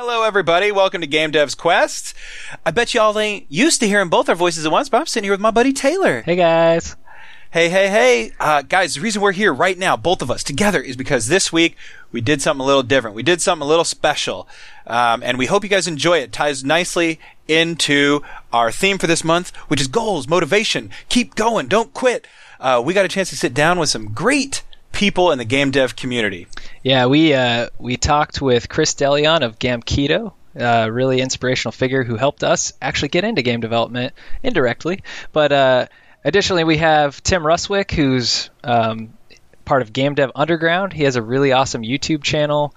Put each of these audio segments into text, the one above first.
Hello, everybody. Welcome to Game Dev's Quest. I bet y'all ain't used to hearing both our voices at once, but I'm sitting here with my buddy Taylor. Hey, guys. Hey. Guys, the reason we're here right now, both of us together, is because this week we did something a little different. We did something a little special. And we hope you guys enjoy it. It ties nicely into our theme for this month, which is goals, motivation, keep going, don't quit. We got a chance to sit down with some great people in the game dev community. Yeah, we talked with Chris Deleon of Gamkedo, a really inspirational figure who helped us actually get into game development indirectly. But additionally, we have Tim Ruswick, who's part of Game Dev Underground. He has a really awesome YouTube channel,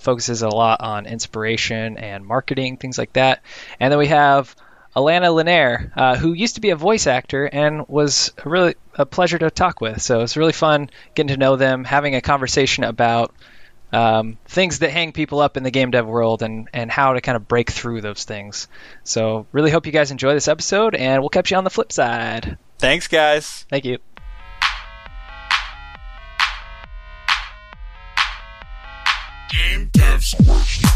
focuses a lot on inspiration and marketing, things like that. And then we have Alana Lanier, who used to be a voice actor and was really a pleasure to talk with. So it's really fun getting to know them, having a conversation about things that hang people up in the game dev world and how to kind of break through those things. So really hope you guys enjoy this episode, and we'll catch you on the flip side. Thanks, guys. Thank you. Game Dev's Quest.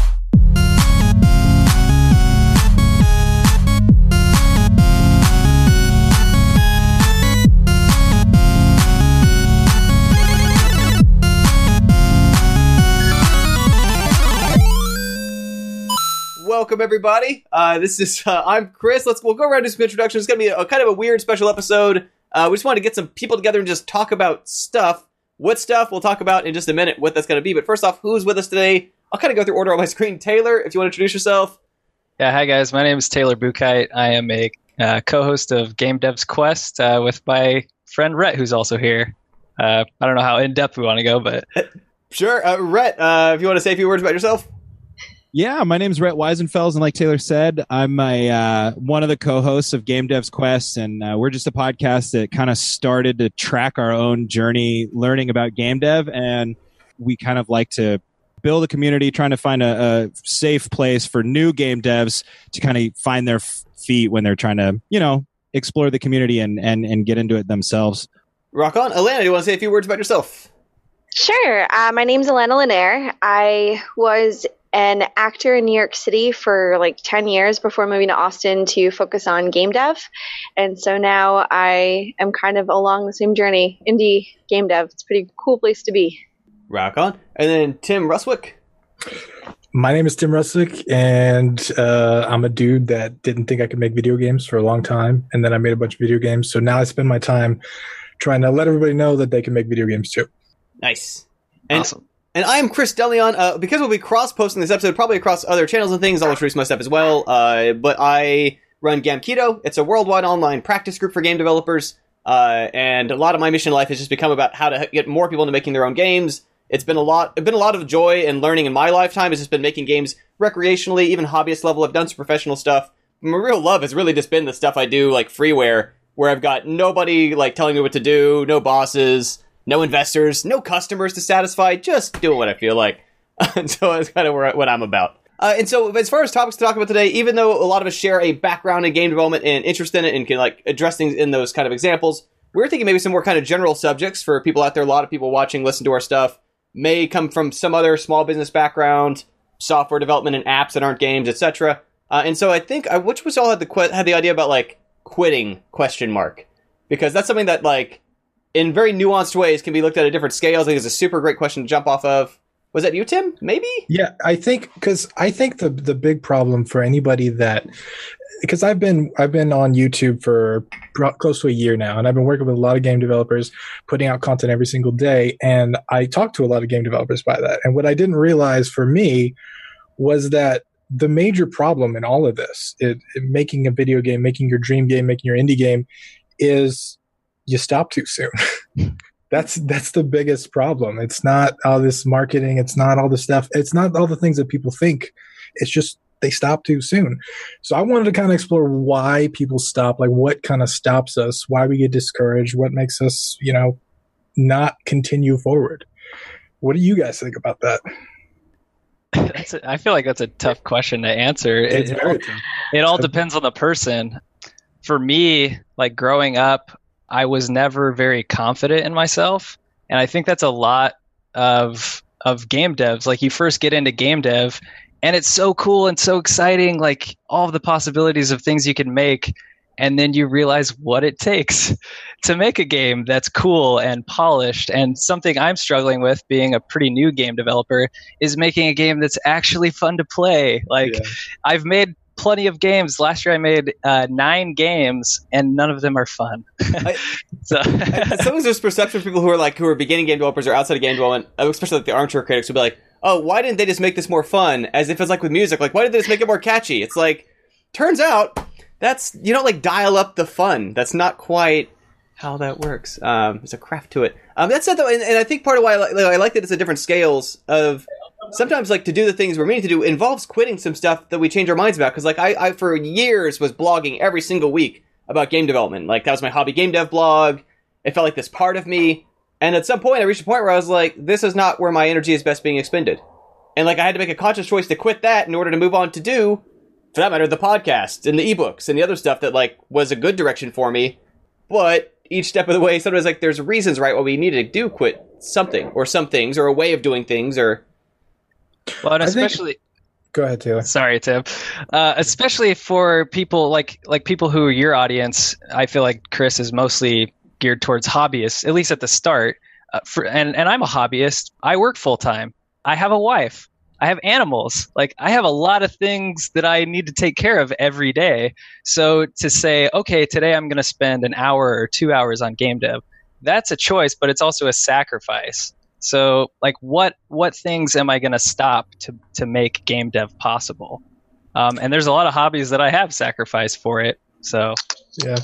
Welcome, everybody. I'm Chris. We'll go around and do some introductions. It's going to be a kind of a weird special episode. We just wanted to get some people together and just talk about stuff. What stuff? We'll talk about in just a minute what that's going to be. But first off, who's with us today? I'll kind of go through order on my screen. Taylor, if you want to introduce yourself. Yeah, hi, guys. My name is Taylor Bukite. I am a co-host of Game Dev's Quest with my friend Rhett, who's also here. I don't know how in-depth we want to go, but... Sure. Rhett, if you want to say a few words about yourself. Yeah, my name's Rhett Weisenfels, and like Taylor said, I'm one of the co-hosts of Game Dev's Quest, and we're just a podcast that kind of started to track our own journey learning about game dev, and we kind of like to build a community, trying to find a safe place for new game devs to kind of find their feet when they're trying to, you know, explore the community and get into it themselves. Rock on. Alana, do you want to say a few words about yourself? Sure. My name's Alana Lanier. I was an actor in New York City for like 10 years before moving to Austin to focus on game dev. And so now I am kind of along the same journey, indie game dev. It's a pretty cool place to be. Rock on. And then Tim Ruswick. My name is Tim Ruswick, and I'm a dude that didn't think I could make video games for a long time. And then I made a bunch of video games. So now I spend my time trying to let everybody know that they can make video games too. Nice. Awesome. And I am Chris Deleon. Because we'll be cross-posting this episode, probably across other channels and things, I'll introduce myself as well. But I run Gamkedo. It's a worldwide online practice group for game developers. And a lot of my mission in life has just become about how to get more people into making their own games. It's been a lot of joy and learning in my lifetime. It's just been making games recreationally, even hobbyist level. I've done some professional stuff. My real love has really just been the stuff I do, like freeware, where I've got nobody like telling me what to do, no bosses, no investors, no customers to satisfy, just doing what I feel like. And so that's kind of what I'm about. And so as far as topics to talk about today, even though a lot of us share a background in game development and interest in it and can like address things in those kind of examples, we're thinking maybe some more kind of general subjects for people out there. A lot of people watching, listen to our stuff, may come from some other small business background, software development and apps that aren't games, etc. And so I think, which was all had the idea about like quitting, ? Because that's something that like, in very nuanced ways can be looked at different scales. I think it's a super great question to jump off of. Was that you, Tim? Maybe? Yeah, I think, because I think the big problem for anybody that, because I've been on YouTube for close to a year now, and I've been working with a lot of game developers, putting out content every single day, and I talked to a lot of game developers by that. And what I didn't realize for me was that the major problem in all of this, making a video game, making your dream game, making your indie game, is you stop too soon. That's the biggest problem. It's not all this marketing. It's not all the stuff. It's not all the things that people think. It's just they stop too soon. So I wanted to kind of explore why people stop, like what kind of stops us, why we get discouraged, what makes us, you know, not continue forward. What do you guys think about that? I feel like that's a tough question to answer. It all depends on the person. For me, like growing up, I was never very confident in myself, and I think that's a lot of game devs. Like you first get into game dev And it's so cool and so exciting, like all the possibilities of things you can make. And then you realize what it takes to make a game that's cool and polished. And something I'm struggling with, being a pretty new game developer, is making a game that's actually fun to play. Like, yeah. I've made plenty of games. Last year I made 9 games, and none of them are fun. Sometimes there's perception of people who are beginning game developers or outside of game development, especially like the armchair critics, will be like, oh, why didn't they just make this more fun? As if it's like with music. Like, why didn't they just make it more catchy? It's like, turns out... that's, you don't like dial up the fun. That's not quite how that works. There's a craft to it. That's not though, and I think part of why I like that it's at different scales of sometimes like to do the things we're meaning to do involves quitting some stuff that we change our minds about. Because like I for years was blogging every single week about game development. Like that was my Hobby Game Dev blog. It felt like this part of me. And at some point I reached a point where I was like, this is not where my energy is best being expended. And like I had to make a conscious choice to quit that in order to move on to do, for that matter, the podcasts and the ebooks and the other stuff that like was a good direction for me. But each step of the way, sometimes like there's reasons, right, why we needed to do quit something or some things or a way of doing things or. Well, and especially. Go ahead, Taylor. Sorry, Tim. Especially for people like people who are your audience, I feel like Chris is mostly geared towards hobbyists, at least at the start. And I'm a hobbyist. I work full time. I have a wife. I have animals. Like, I have a lot of things that I need to take care of every day. So to say, okay, today I'm going to spend an hour or 2 hours on game dev, that's a choice, but it's also a sacrifice. So like, what things am I going to stop to make game dev possible? And there's a lot of hobbies that I have sacrificed for it. So yeah,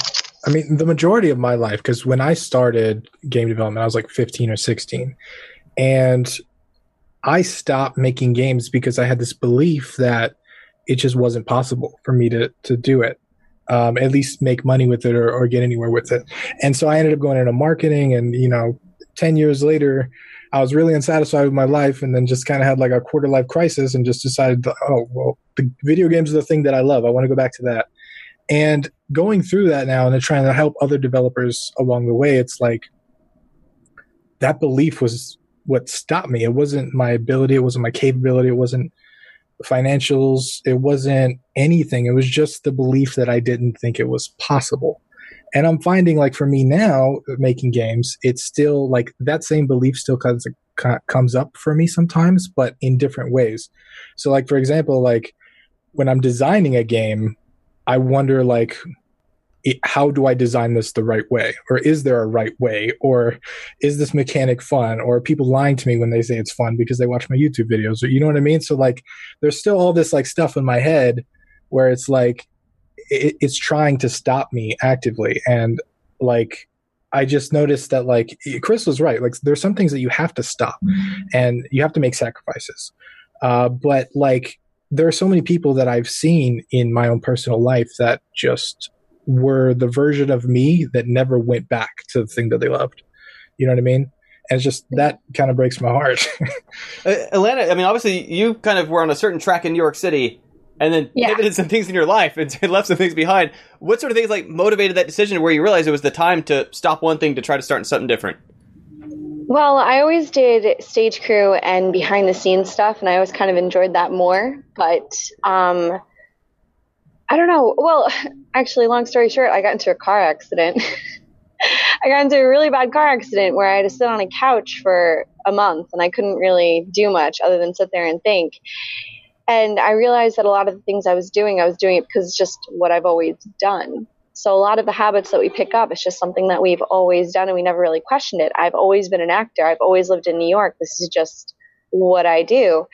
I mean, the majority of my life, because when I started game development, I was like 15 or 16, and I stopped making games because I had this belief that it just wasn't possible for me to do it, at least make money with it or get anywhere with it. And so I ended up going into marketing, and 10 years later, I was really unsatisfied with my life, and then just kind of had like a quarter life crisis and just decided, oh, well, the video games are the thing that I love. I want to go back to that. And going through that now and trying to help other developers along the way, it's like that belief was what stopped me. It wasn't my ability. It wasn't my capability. It wasn't financials. It wasn't anything. It was just the belief that I didn't think it was possible. And I'm finding, like, for me now, making games, it's still like that same belief still comes up for me sometimes, but in different ways. So like, for example, like when I'm designing a game, I wonder like, how do I design this the right way? Or is there a right way? Or is this mechanic fun? Or are people lying to me when they say it's fun because they watch my YouTube videos? Or, you know what I mean? So like, there's still all this like stuff in my head where it's like, it's trying to stop me actively. And like, I just noticed that like, Chris was right. Like, there's some things that you have to stop and you have to make sacrifices. But like, there are so many people that I've seen in my own personal life that just were the version of me that never went back to the thing that they loved. You know what I mean? And it's just, that kind of breaks my heart. Alana, I mean, obviously you kind of were on a certain track in New York City and then pivoted some things in your life and left some things behind. What sort of things like motivated that decision where you realized it was the time to stop one thing to try to start something different? Well, I always did stage crew and behind the scenes stuff, and I always kind of enjoyed that more. But I don't know. Well, actually, long story short, I got into a car accident. I got into a really bad car accident where I had to sit on a couch for a month, and I couldn't really do much other than sit there and think. And I realized that a lot of the things I was doing it because it's just what I've always done. So a lot of the habits that we pick up, it's just something that we've always done, and we never really questioned it. I've always been an actor. I've always lived in New York. This is just what I do.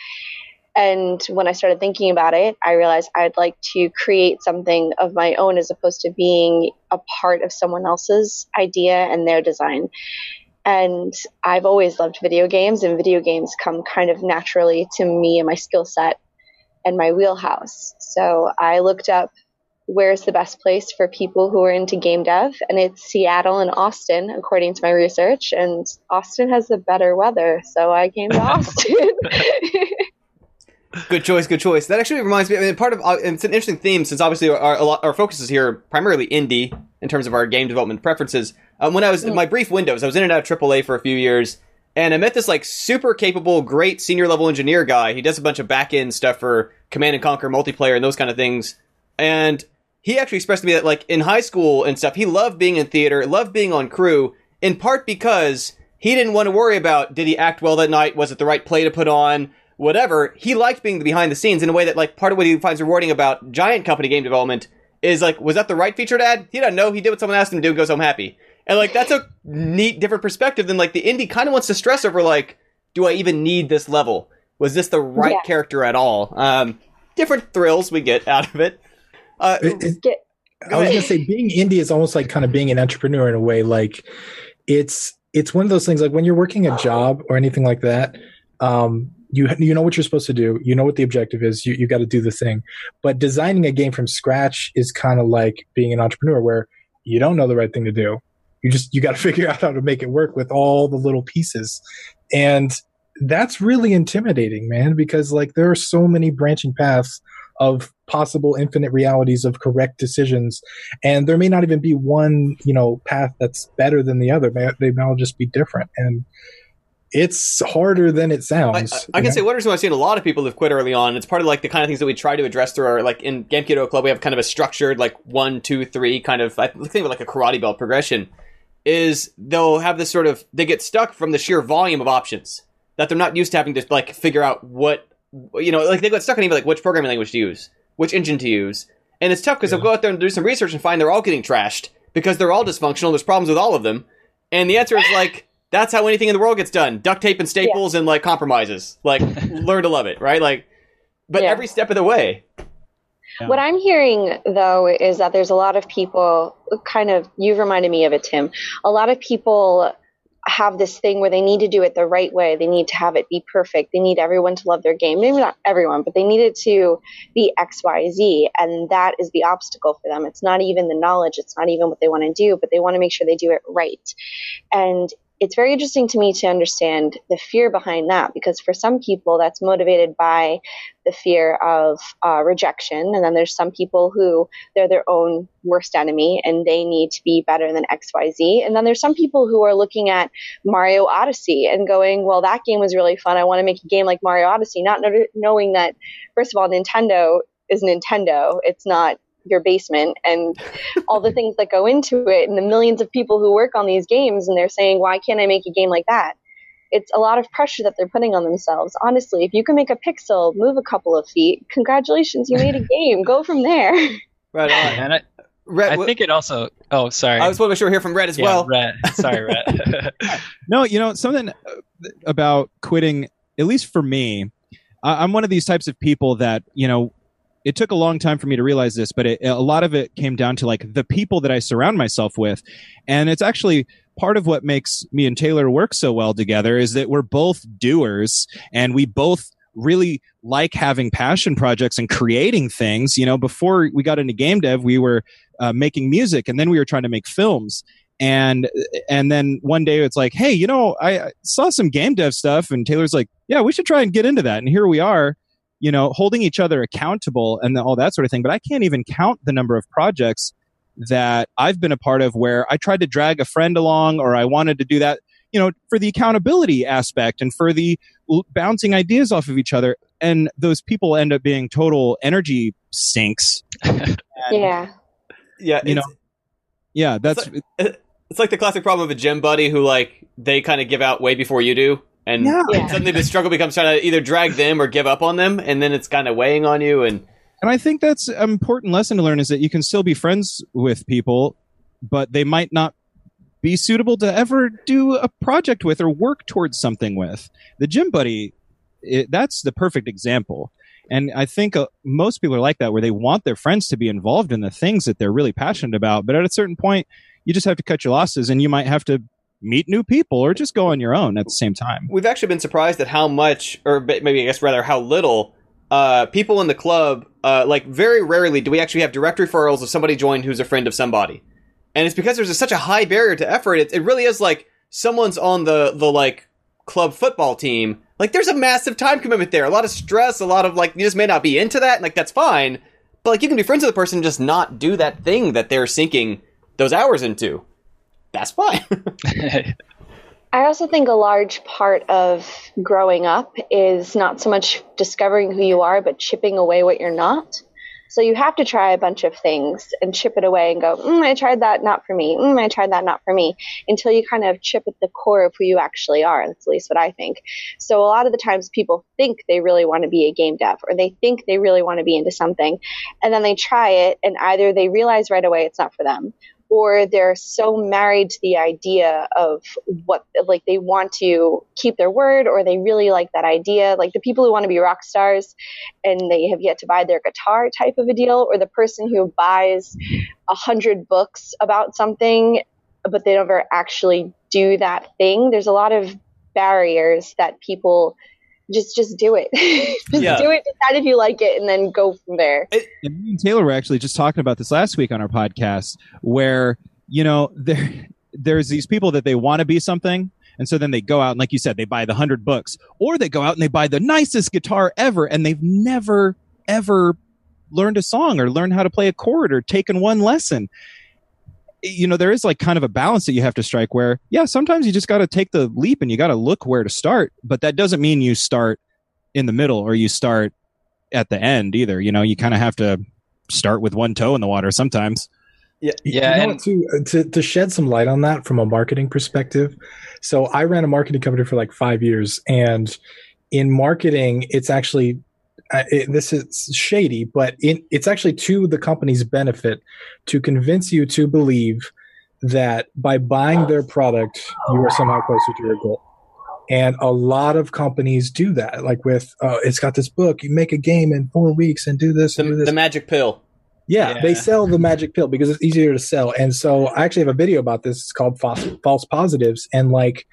And when I started thinking about it, I realized I'd like to create something of my own as opposed to being a part of someone else's idea and their design. And I've always loved video games, and video games come kind of naturally to me and my skill set and my wheelhouse. So I looked up where's the best place for people who are into game dev, and it's Seattle and Austin, according to my research. And Austin has the better weather, so I came to Austin. Good choice, good choice. That actually reminds me, I mean, it's an interesting theme since obviously our focus is here primarily indie in terms of our game development preferences. When I was in my brief windows, I was in and out of AAA for a few years, And I met this like super capable, great senior level engineer guy. He does a bunch of back end stuff for Command and Conquer multiplayer and those kind of things. And he actually expressed to me that like in high school and stuff, he loved being in theater, loved being on crew, in part because he didn't want to worry about, did he act well that night? Was it the right play to put on? Whatever. He liked being behind the scenes in a way that like part of what he finds rewarding about giant company game development is like, was that the right feature to add? He doesn't know. He did what someone asked him to do and goes home happy. And, like, that's a neat, different perspective than, like, the indie kind of wants to stress over, like, do I even need this level? Was this the right character at all? Different thrills we get out of it. I was going to say, being indie is almost like kind of being an entrepreneur in a way. Like, it's one of those things, like, when you're working a job or anything like that, you know what you're supposed to do. You know what the objective is. You got to do the thing. But designing a game from scratch is kind of like being an entrepreneur where you don't know the right thing to do. You got to figure out how to make it work with all the little pieces. And that's really intimidating, man, because like there are so many branching paths of possible infinite realities of correct decisions. And there may not even be one, path that's better than the other. They may all just be different. And it's harder than it sounds. I can say one reason I've seen a lot of people who've quit early on. It's part of like the kind of things that we try to address through our, like in Gamkedo Club, we have kind of a structured like 1, 2, 3 kind of, I think of like a karate belt progression. Is they'll have this sort of, they get stuck from the sheer volume of options that they're not used to having to like figure out what, like they got stuck on even like which programming language to use, which engine to use. And it's tough because they'll go out there and do some research and find they're all getting trashed because they're all dysfunctional. There's problems with all of them. And the answer is like, that's how anything in the world gets done. Duct tape and staples and like compromises, like learn to love it. Right. Like, but every step of the way. Yeah. What I'm hearing, though, is that there's a lot of people kind of, you've reminded me of it, Tim. A lot of people have this thing where they need to do it the right way. They need to have it be perfect. They need everyone to love their game. Maybe not everyone, but they need it to be X, Y, Z. And that is the obstacle for them. It's not even the knowledge. It's not even what they want to do, but they want to make sure they do it right. And it's very interesting to me to understand the fear behind that, because for some people that's motivated by the fear of rejection. And then there's some people who they're their own worst enemy and they need to be better than X, Y, Z. And then there's some people who are looking at Mario Odyssey and going, well, that game was really fun. I want to make a game like Mario Odyssey, not knowing that, first of all, Nintendo is Nintendo. It's not your basement and all the things that go into it and the millions of people who work on these games, and they're saying, why can't I make a game like that? It's a lot of pressure that they're putting on themselves. Honestly, if you can make a pixel move a couple of feet, congratulations, you made a game. Go from there. Right on. And I think it also... Oh, sorry. I was wanting to make sure we hear from Rhett as well. Rhett. Sorry, Rhett. No, something about quitting, at least for me, I'm one of these types of people that, it took a long time for me to realize this, but a lot of it came down to like the people that I surround myself with. And it's actually part of what makes me and Taylor work so well together is that we're both doers and we both really like having passion projects and creating things. Before we got into game dev, we were making music and then we were trying to make films. And then one day it's like, hey, I saw some game dev stuff, and Taylor's like, yeah, we should try and get into that. And here we are. Holding each other accountable and all that sort of thing. But I can't even count the number of projects that I've been a part of where I tried to drag a friend along, or I wanted to do that, for the accountability aspect and for the bouncing ideas off of each other. And those people end up being total energy sinks. Yeah. Yeah. That's it's like the classic problem of a gym buddy who like they kind of give out way before you do. And suddenly the struggle becomes trying to either drag them or give up on them, and then it's kind of weighing on you. And I think that's an important lesson to learn, is that you can still be friends with people, but they might not be suitable to ever do a project with or work towards something with. The gym buddy, that's the perfect example. And I think most people are like that, where they want their friends to be involved in the things that they're really passionate about. But at a certain point, you just have to cut your losses, and you might have to meet new people or just go on your own at the same time. We've actually been surprised at how much, or maybe I guess rather how little, people in the club, like very rarely do we actually have direct referrals of somebody joined who's a friend of somebody. And it's because there's such a high barrier to effort. It really is like someone's on the like club football team. Like there's a massive time commitment there. A lot of stress, a lot of like, you just may not be into that. And like, that's fine. But like you can be friends with the person and just not do that thing that they're sinking those hours into. That's fine. I also think a large part of growing up is not so much discovering who you are, but chipping away what you're not. So you have to try a bunch of things and chip it away and go, I tried that, not for me. I tried that, not for me. Until you kind of chip at the core of who you actually are. That's at least what I think. So a lot of the times people think they really want to be a game dev, or they think they really want to be into something. And then they try it, and either they realize right away it's not for them, or they're so married to the idea of what, like, they want to keep their word, or they really like that idea. Like the people who want to be rock stars and they have yet to buy their guitar type of a deal, or the person who buys 100 books about something, but they never actually do that thing. There's a lot of barriers that people just do it. Do it, decide if you like it, and then go from there. And me and Taylor were actually just talking about this last week on our podcast, where, you know, there's these people that they want to be something, and so then they go out and, like you said, they buy the 100 books, or they go out and they buy the nicest guitar ever, and they've never, ever learned a song or learned how to play a chord or taken one lesson. You know, there is like kind of a balance that you have to strike where, yeah, sometimes you just got to take the leap and you got to look where to start. But that doesn't mean you start in the middle or you start at the end either. You know, you kind of have to start with one toe in the water sometimes. Yeah. You know, to shed some light on that from a marketing perspective. So I ran a marketing company for like 5 years, and in marketing, it's actually this is shady, but it's actually to the company's benefit to convince you to believe that by buying their product, you are somehow closer to your goal. And a lot of companies do that, like with, it's got this book, you make a game in 4 weeks and do this. The magic pill. Yeah, they sell the magic pill because it's easier to sell. And so I actually have a video about this. It's called False Positives. And like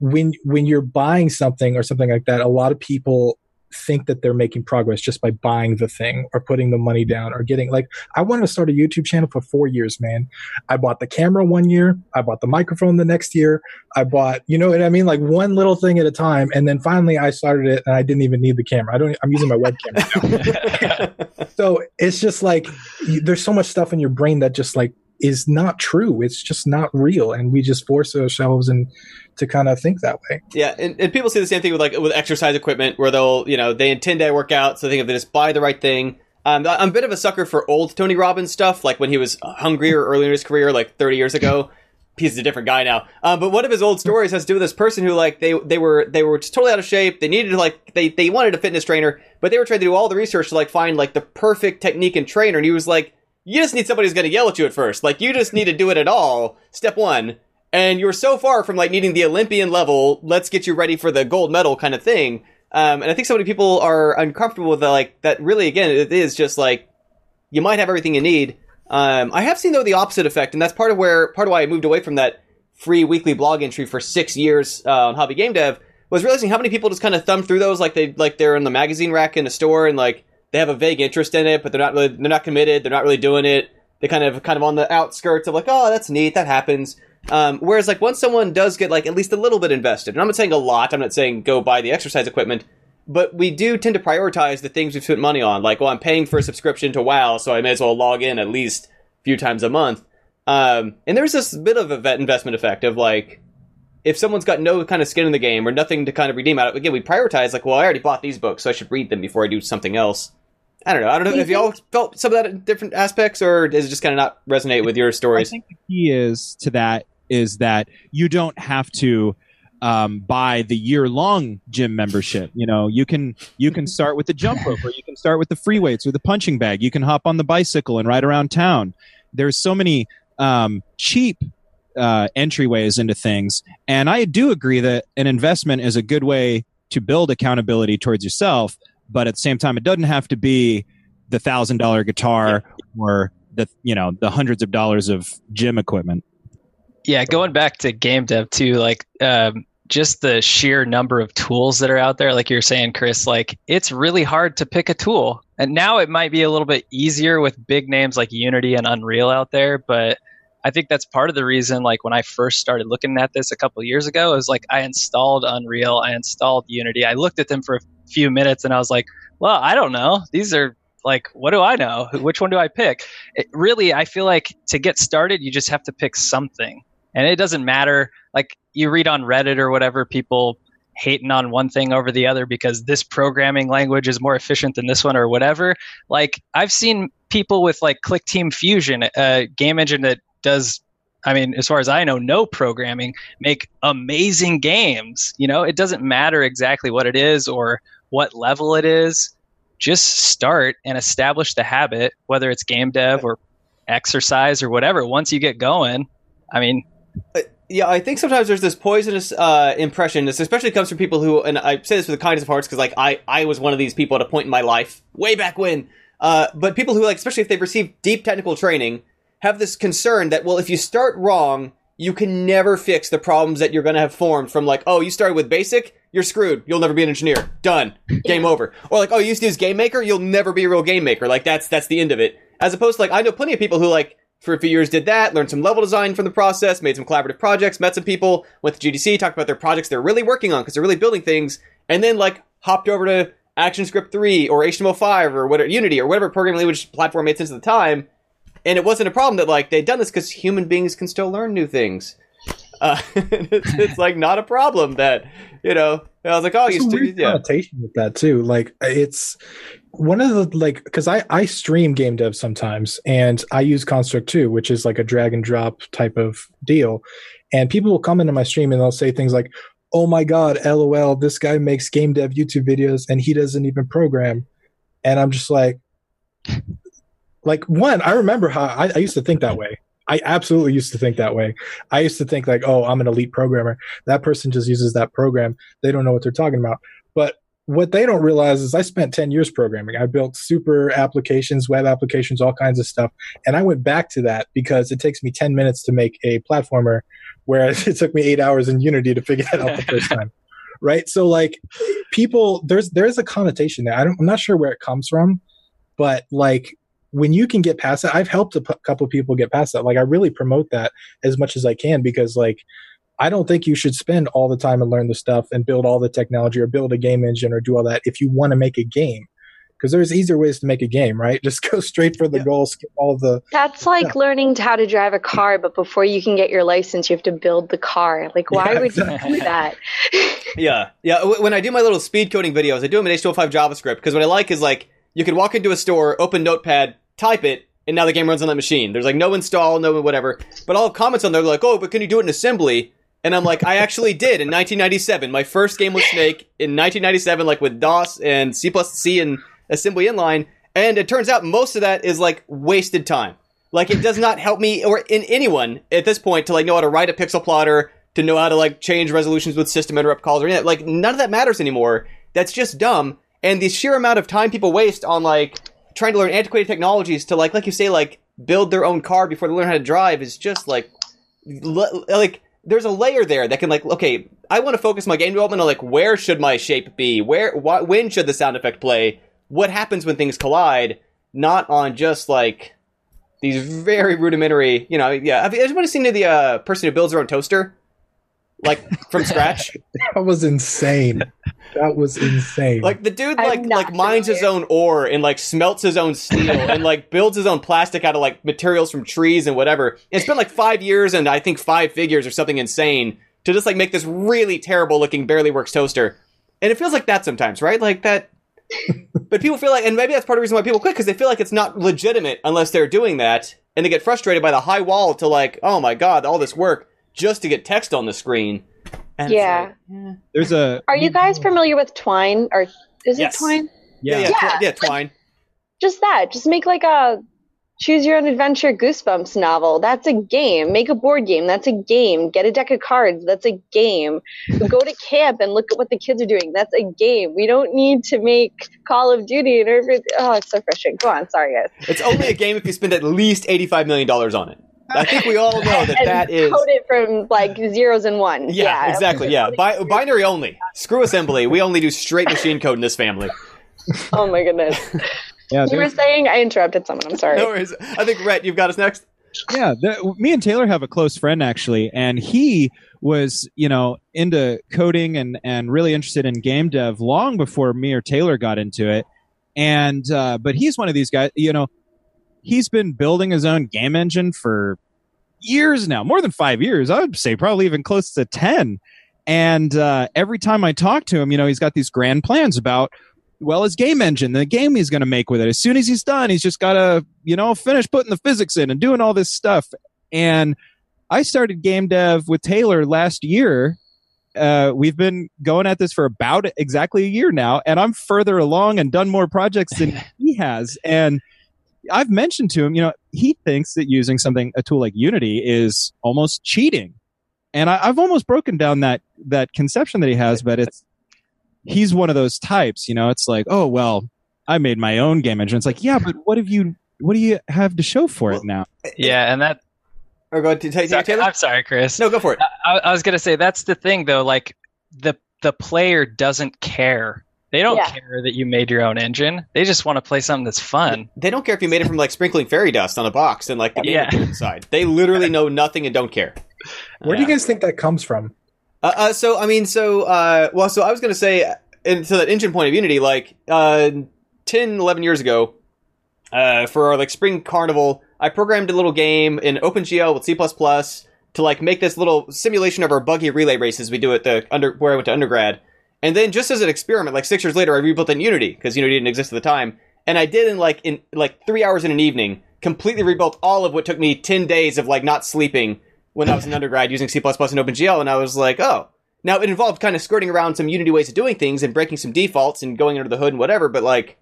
when you're buying something or something like that, a lot of people think that they're making progress just by buying the thing or putting the money down or getting, like, I wanted to start a YouTube channel for 4 years, man. I bought the camera 1 year. I bought the microphone the next year. I bought, you know what I mean? Like one little thing at a time. And then finally I started it and I didn't even need the camera. I'm using my webcam now. So it's just like, there's so much stuff in your brain that just like is not true. It's just not real. And we just force ourselves and to kind of think that way. Yeah. And people see the same thing with exercise equipment, where they'll, you know, they intend to work out. So they think if they just buy the right thing. I'm a bit of a sucker for old Tony Robbins stuff. Like when he was hungrier earlier in his career, like 30 years ago, he's a different guy now. But one of his old stories has to do with this person who, like, they were just totally out of shape. They needed to, like, they wanted a fitness trainer, but they were trying to do all the research to like find like the perfect technique and trainer. And he was like, you just need somebody who's going to yell at you at first. Like, you just need to do it at all. Step one. And you're so far from, like, needing the Olympian level, let's get you ready for the gold medal kind of thing. And I think so many people are uncomfortable with that, like, that really, again, it is just, like, you might have everything you need. I have seen, though, the opposite effect. And that's part of why I moved away from that free weekly blog entry for 6 years on Hobby Game Dev, was realizing how many people just kind of thumb through those, like, they're in the magazine rack in a store and, like, they have a vague interest in it, but they're not committed. They're not really doing it. They're kind of on the outskirts of like, oh, that's neat. That happens. Whereas like once someone does get like at least a little bit invested, and I'm not saying a lot, I'm not saying go buy the exercise equipment, but we do tend to prioritize the things we've spent money on. Like, well, I'm paying for a subscription to WoW, so I may as well log in at least a few times a month. And there's this bit of a investment effect of like, if someone's got no kind of skin in the game or nothing to kind of redeem out of it, again, we prioritize like, well, I already bought these books, so I should read them before I do something else. I don't know if y'all felt some of that in different aspects, or does it just kind of not resonate with your stories? I think the key is that you don't have to buy the year-long gym membership. You know, you can start with the jump rope, or you can start with the free weights or the punching bag. You can hop on the bicycle and ride around town. There's so many cheap entryways into things. And I do agree that an investment is a good way to build accountability towards yourself. But at the same time, it doesn't have to be the $1,000 guitar or the hundreds of dollars of gym equipment. Yeah, going back to game dev too, like just the sheer number of tools that are out there. Like you're saying, Chris, like it's really hard to pick a tool. And now it might be a little bit easier with big names like Unity and Unreal out there. But I think that's part of the reason, like when I first started looking at this a couple of years ago, it was like I installed Unreal, I installed Unity. I looked at them for a few minutes and I was like, well, I don't know. These are like, what do I know? Which one do I pick? Really, I feel like to get started, you just have to pick something. And it doesn't matter like you read on Reddit or whatever, people hating on one thing over the other because this programming language is more efficient than this one or whatever. Like I've seen people with like Clickteam Fusion, a game engine that does, I mean, as far as I know, no programming, make amazing games. You know, it doesn't matter exactly what it is or what level it is. Just start and establish the habit, whether it's game dev or exercise or whatever. Once you get going, I mean... Yeah, I think sometimes there's this poisonous impression. This especially comes from people who, and I say this with the kindest of hearts because, like, I was one of these people at a point in my life, way back when. But people who, like, especially if they've received deep technical training, have this concern that, well, if you start wrong, you can never fix the problems that you're going to have formed from, like, oh, you started with BASIC, you're screwed. You'll never be an engineer. Done. Game over. Or, like, oh, you used to use Game Maker, you'll never be a real Game Maker. Like, that's the end of it. As opposed to, like, I know plenty of people who, like, for a few years did that, learned some level design from the process, made some collaborative projects, met some people, went to GDC, talked about their projects they're really working on because they're really building things, and then like hopped over to ActionScript 3 or HTML5 or whatever, Unity or whatever programming language platform made sense at the time. And it wasn't a problem that like they'd done this because human beings can still learn new things. It's like not a problem that, you know, I was like, oh, you weird connotation with that too. Like it's one of the like because I stream game dev sometimes and I use Construct 2, which is like a drag and drop type of deal. And people will come into my stream and they'll say things like, "Oh my god, LOL, this guy makes game dev YouTube videos and he doesn't even program." And I'm just like one, I remember how I used to think that way. I absolutely used to think that way. I used to think like, oh, I'm an elite programmer. That person just uses that program. They don't know what they're talking about. But what they don't realize is I spent 10 years programming. I built super applications, web applications, all kinds of stuff. And I went back to that because it takes me 10 minutes to make a platformer, whereas it took me 8 hours in Unity to figure that out the first time. Right? So like people, there's a connotation there. I'm not sure where it comes from, but like, when you can get past that, I've helped a couple people get past that. Like, I really promote that as much as I can because, like, I don't think you should spend all the time and learn the stuff and build all the technology or build a game engine or do all that if you want to make a game. Because there's easier ways to make a game, right? Just go straight for the goal, skip all the... That's like learning how to drive a car, but before you can get your license, you have to build the car. Like, why would you do that? When I do my little speed coding videos, I do them in HTML5 JavaScript because what I like is, like, you can walk into a store, open Notepad, type it, and now the game runs on that machine. There's like no install, no whatever. But I'll have comments on there like, oh, but can you do it in assembly? And I'm like, I actually did in 1997. My first game was Snake in 1997, like with DOS and C++ and assembly inline. And it turns out most of that is like wasted time. Like it does not help me or in anyone at this point to like know how to write a pixel plotter, to know how to like change resolutions with system interrupt calls or anything. Like none of that matters anymore. That's just dumb. And the sheer amount of time people waste on like trying to learn antiquated technologies to like you say, like build their own car before they learn how to drive is just like there's a layer there that can like, okay, I want to focus my game development on like, where should my shape be? When should the sound effect play? What happens when things collide? Not on just like these very rudimentary, you know, Have you ever seen the person who builds their own toaster? Like from scratch? That was insane. That was insane. Like the dude like mines his own ore and like smelts his own steel and like builds his own plastic out of like materials from trees and whatever. It's been like 5 years and I think 5 figures or something insane to just like make this really terrible looking barely works toaster. And it feels like that sometimes, right? Like that. But people feel like, and maybe that's part of the reason why people quit, because they feel like it's not legitimate unless they're doing that. And they get frustrated by the high wall to like, oh my God, all this work just to get text on the screen. And there's a. Are you guys familiar with Twine? Or is it Twine? Yeah, Twine. Just that. Just make like a choose your own adventure Goosebumps novel. That's a game. Make a board game. That's a game. Get a deck of cards. That's a game. Go to camp and look at what the kids are doing. That's a game. We don't need to make Call of Duty and everything. Oh, it's so frustrating. Go on. Sorry, guys. It's only a game if you spend at least $85 million on it. I think we all know that is coded from like zeros and ones. Yeah, exactly. Yeah, binary only. Screw assembly. We only do straight machine code in this family. Oh my goodness. You were saying I interrupted someone. I'm sorry. No worries. I think Rhett, you've got us next. Yeah, me and Taylor have a close friend actually, and he was, you know, into coding and really interested in game dev long before me or Taylor got into it. And but he's one of these guys, you know. He's been building his own game engine for years now, more than 5 years, I would say probably even close to 10. And every time I talk to him, you know, he's got these grand plans about, well, his game engine, the game he's going to make with it. As soon as he's done, he's just got to, you know, finish putting the physics in and doing all this stuff. And I started Game Dev with Taylor last year. We've been going at this for about exactly a year now, and I'm further along and done more projects than he has. And I've mentioned to him, you know, he thinks that using a tool like Unity is almost cheating. And I've almost broken down that conception that he has, but he's one of those types, you know, it's like, oh, well, I made my own game engine. It's like, yeah, but what do you have to show for it now? Yeah, and that... Or go to Taylor? I'm sorry, Chris. No, go for it. I was going to say, that's the thing, though. Like, the player doesn't care. They don't care that you made your own engine. They just want to play something that's fun. They don't care if you made it from, like, sprinkling fairy dust on a box and, like, the game inside. They literally know nothing and don't care. Where do you guys think that comes from? So I was going to say, and to that engine point of Unity, like, 10, 11 years ago, for our, like, Spring Carnival, I programmed a little game in OpenGL with C++ to, like, make this little simulation of our buggy relay races we do at where I went to undergrad. And then just as an experiment, like 6 years later, I rebuilt in Unity because Unity didn't exist at the time. And I did in 3 hours in an evening, completely rebuilt all of what took me 10 days of, like, not sleeping when I was in undergrad using C++ and OpenGL. And I was like, oh, now it involved kind of skirting around some Unity ways of doing things and breaking some defaults and going under the hood and whatever. But, like,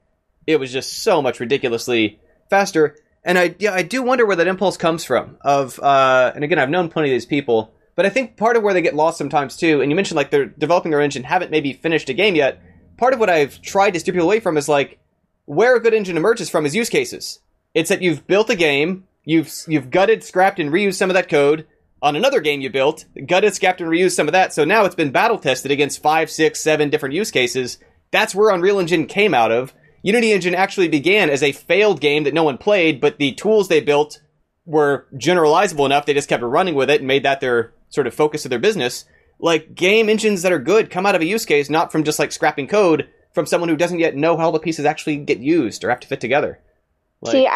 it was just so much ridiculously faster. And I do wonder where that impulse comes from. And again, I've known plenty of these people, but I think part of where they get lost sometimes too, and you mentioned like they're developing their engine, haven't maybe finished a game yet. Part of what I've tried to steer people away from is like where a good engine emerges from is use cases. It's that you've built a game, you've gutted, scrapped, and reused some of that code on another game you built, gutted, scrapped, and reused some of that. So now it's been battle tested against 5, 6, 7 different use cases. That's where Unreal Engine came out of. Unity Engine actually began as a failed game that no one played, but the tools they built were generalizable enough, they just kept running with it and made that their sort of focus of their business. Like, game engines that are good come out of a use case, not from just, like, scrapping code from someone who doesn't yet know how all the pieces actually get used or have to fit together. Like, see,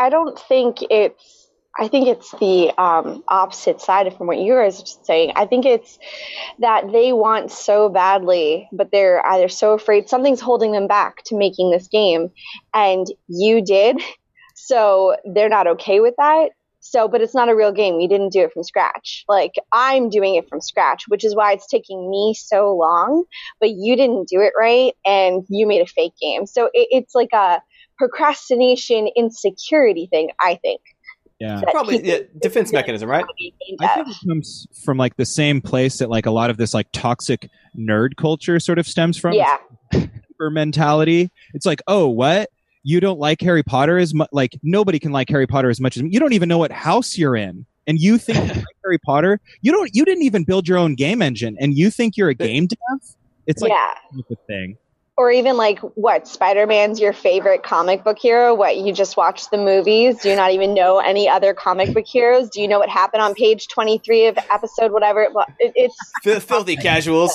I think it's the opposite side from what you guys are saying. I think it's that they want so badly, but they're either so afraid something's holding them back to making this game, and you did, so they're not okay with that. So, but it's not a real game. You didn't do it from scratch. Like, I'm doing it from scratch, which is why it's taking me so long, but you didn't do it right, and you made a fake game. So it's like a procrastination insecurity thing, I think. Yeah, probably defense mechanism, right? I think it comes from like the same place that like a lot of this like toxic nerd culture sort of stems from. Yeah, for mentality, it's like, oh, what? You don't like Harry Potter as much? Like nobody can like Harry Potter as much as me. You don't even know what house you're in, and you think you like Harry Potter. You didn't even build your own game engine, and you think you're a game dev? It's like a thing. Or even like, what, Spider-Man's your favorite comic book hero? What, you just watched the movies? Do you not even know any other comic book heroes? Do you know what happened on page 23 of episode whatever? Well, it's filthy casuals.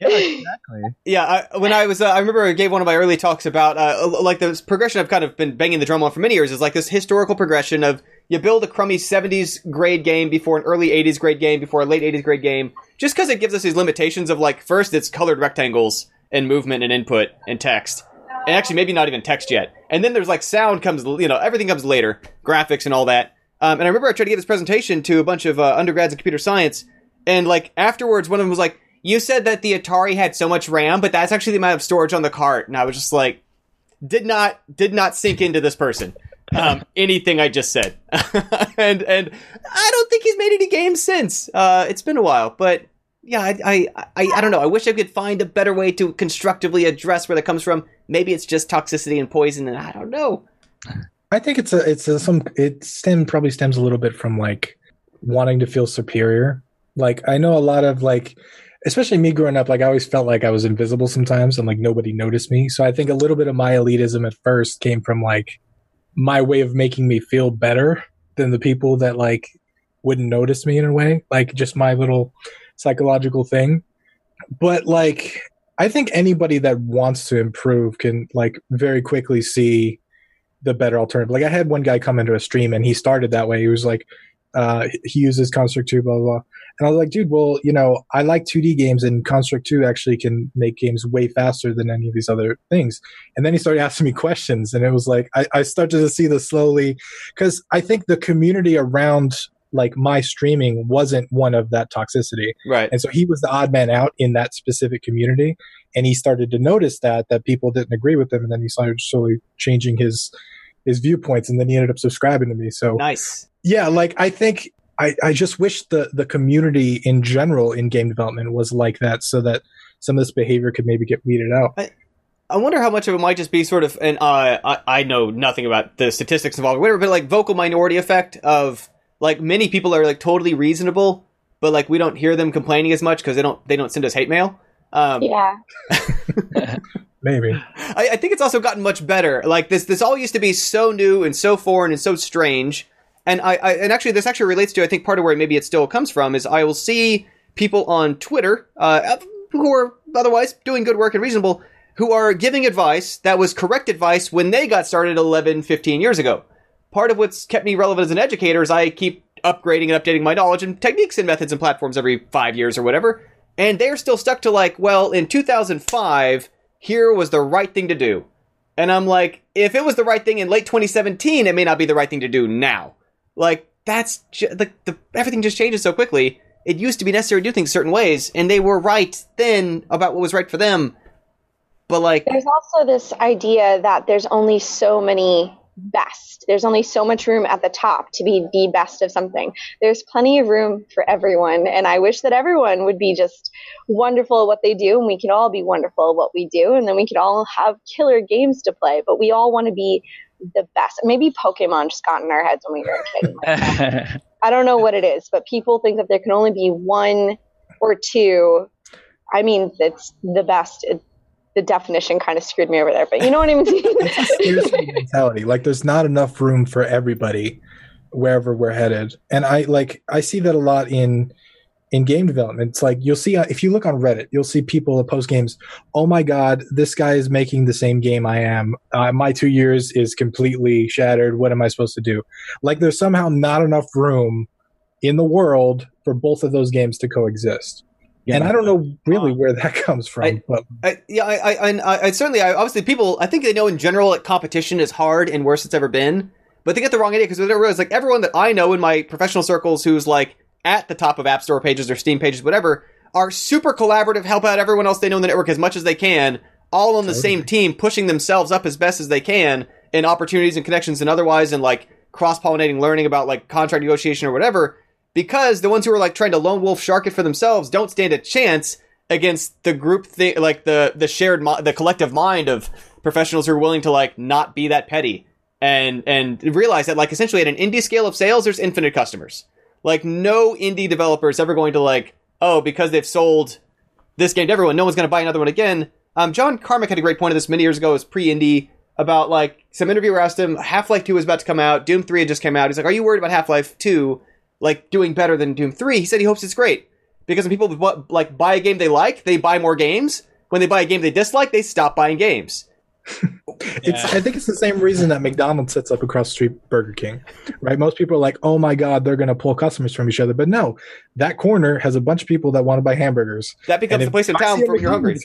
Yeah, exactly. Yeah, I remember I gave one of my early talks about like the progression I've kind of been banging the drum on for many years is like this historical progression of you build a crummy 70s grade game before an early 80s grade game before a late 80s grade game just because it gives us these limitations of like first it's colored rectangles and movement and input and text. And actually, maybe not even text yet. And then there's like sound comes, you know, everything comes later. Graphics and all that. And I remember I tried to give this presentation to a bunch of undergrads in computer science. And like afterwards, one of them was like, you said that the Atari had so much RAM, but that's actually the amount of storage on the cart. And I was just like, did not sink into this person. Anything I just said. and I don't think he's made any games since. It's been a while, but... Yeah, I don't know. I wish I could find a better way to constructively address where that comes from. Maybe it's just toxicity and poison, and I don't know. I think it probably stems a little bit from like wanting to feel superior. Like I know a lot of like, especially me growing up, like I always felt like I was invisible sometimes, and like nobody noticed me. So I think a little bit of my elitism at first came from like my way of making me feel better than the people that like wouldn't notice me in a way, like just my little psychological thing. But like I think anybody that wants to improve can like very quickly see the better alternative. Like I had one guy come into a stream and he started that way. He was like, he uses Construct 2, blah, blah, blah. And I was like, dude, well, you know, I like 2D games, and Construct 2 actually can make games way faster than any of these other things. And then he started asking me questions, and it was like, I started to see this slowly, because I think the community around like my streaming wasn't one of that toxicity. Right. And so he was the odd man out in that specific community. And he started to notice that people didn't agree with him. And then he started slowly changing his viewpoints. And then he ended up subscribing to me. So nice. Yeah. Like, I think I just wish the community in general in game development was like that, so that some of this behavior could maybe get weeded out. I wonder how much of it might just be sort of, and I know nothing about the statistics involved, or whatever, but like vocal minority effect of, like, many people are like totally reasonable, but like we don't hear them complaining as much because they don't send us hate mail. Yeah. Maybe. I think it's also gotten much better. Like this all used to be so new and so foreign and so strange. And this actually relates to, I think, part of where maybe it still comes from is I will see people on Twitter who are otherwise doing good work and reasonable, who are giving advice that was correct advice when they got started 11, 15 years ago. Part of what's kept me relevant as an educator is I keep upgrading and updating my knowledge and techniques and methods and platforms every 5 years or whatever. And they're still stuck to like, well, in 2005, here was the right thing to do. And I'm like, if it was the right thing in late 2017, it may not be the right thing to do now. Like, that's everything just changes so quickly. It used to be necessary to do things certain ways, and they were right then about what was right for them. But like, there's also this idea that there's only so many best. There's only so much room at the top to be the best of something. There's plenty of room for everyone, and I wish that everyone would be just wonderful at what they do, and we could all be wonderful at what we do, and then we could all have killer games to play, but we all want to be the best. Maybe Pokemon just got in our heads when we were a kid. Like, I don't know what it is, but people think that there can only be one or two. I mean, it's the best. The definition kind of screwed me over there, but you know what I mean? It's a scarcity mentality. Like, there's not enough room for everybody wherever we're headed. And I see that a lot in game development. It's like, you'll see, if you look on Reddit, you'll see people post games. Oh my God, this guy is making the same game I am. My 2 years is completely shattered. What am I supposed to do? Like, there's somehow not enough room in the world for both of those games to coexist. Yeah, and I don't know really where that comes from. Obviously people, I think they know in general that competition is hard and worse it's ever been, but they get the wrong idea because they don't realize, like, everyone that I know in my professional circles who's like at the top of App Store pages or Steam pages, whatever, are super collaborative, help out everyone else they know in the network as much as they can, all on the same team, pushing themselves up as best as they can in opportunities and connections and otherwise, and like cross-pollinating learning about like contract negotiation or whatever. Because the ones who are like trying to lone wolf shark it for themselves don't stand a chance against the group, the collective mind of professionals who are willing to like not be that petty and realize that like essentially at an indie scale of sales, there's infinite customers. Like, no indie developer is ever going to like, oh, because they've sold this game to everyone, no one's going to buy another one again. John Carmack had a great point of this many years ago as pre-indie about like some interviewer asked him, Half-Life 2 was about to come out, Doom 3 had just come out. He's like, are you worried about Half-Life 2? Like doing better than Doom 3, he said he hopes it's great because when people like buy a game they like, they buy more games. When they buy a game they dislike, they stop buying games. I think it's the same reason that McDonald's sets up across the street Burger King, right? Most people are like, oh my God, they're going to pull customers from each other. But no, that corner has a bunch of people that want to buy hamburgers. That becomes the place in town for when you're hungry.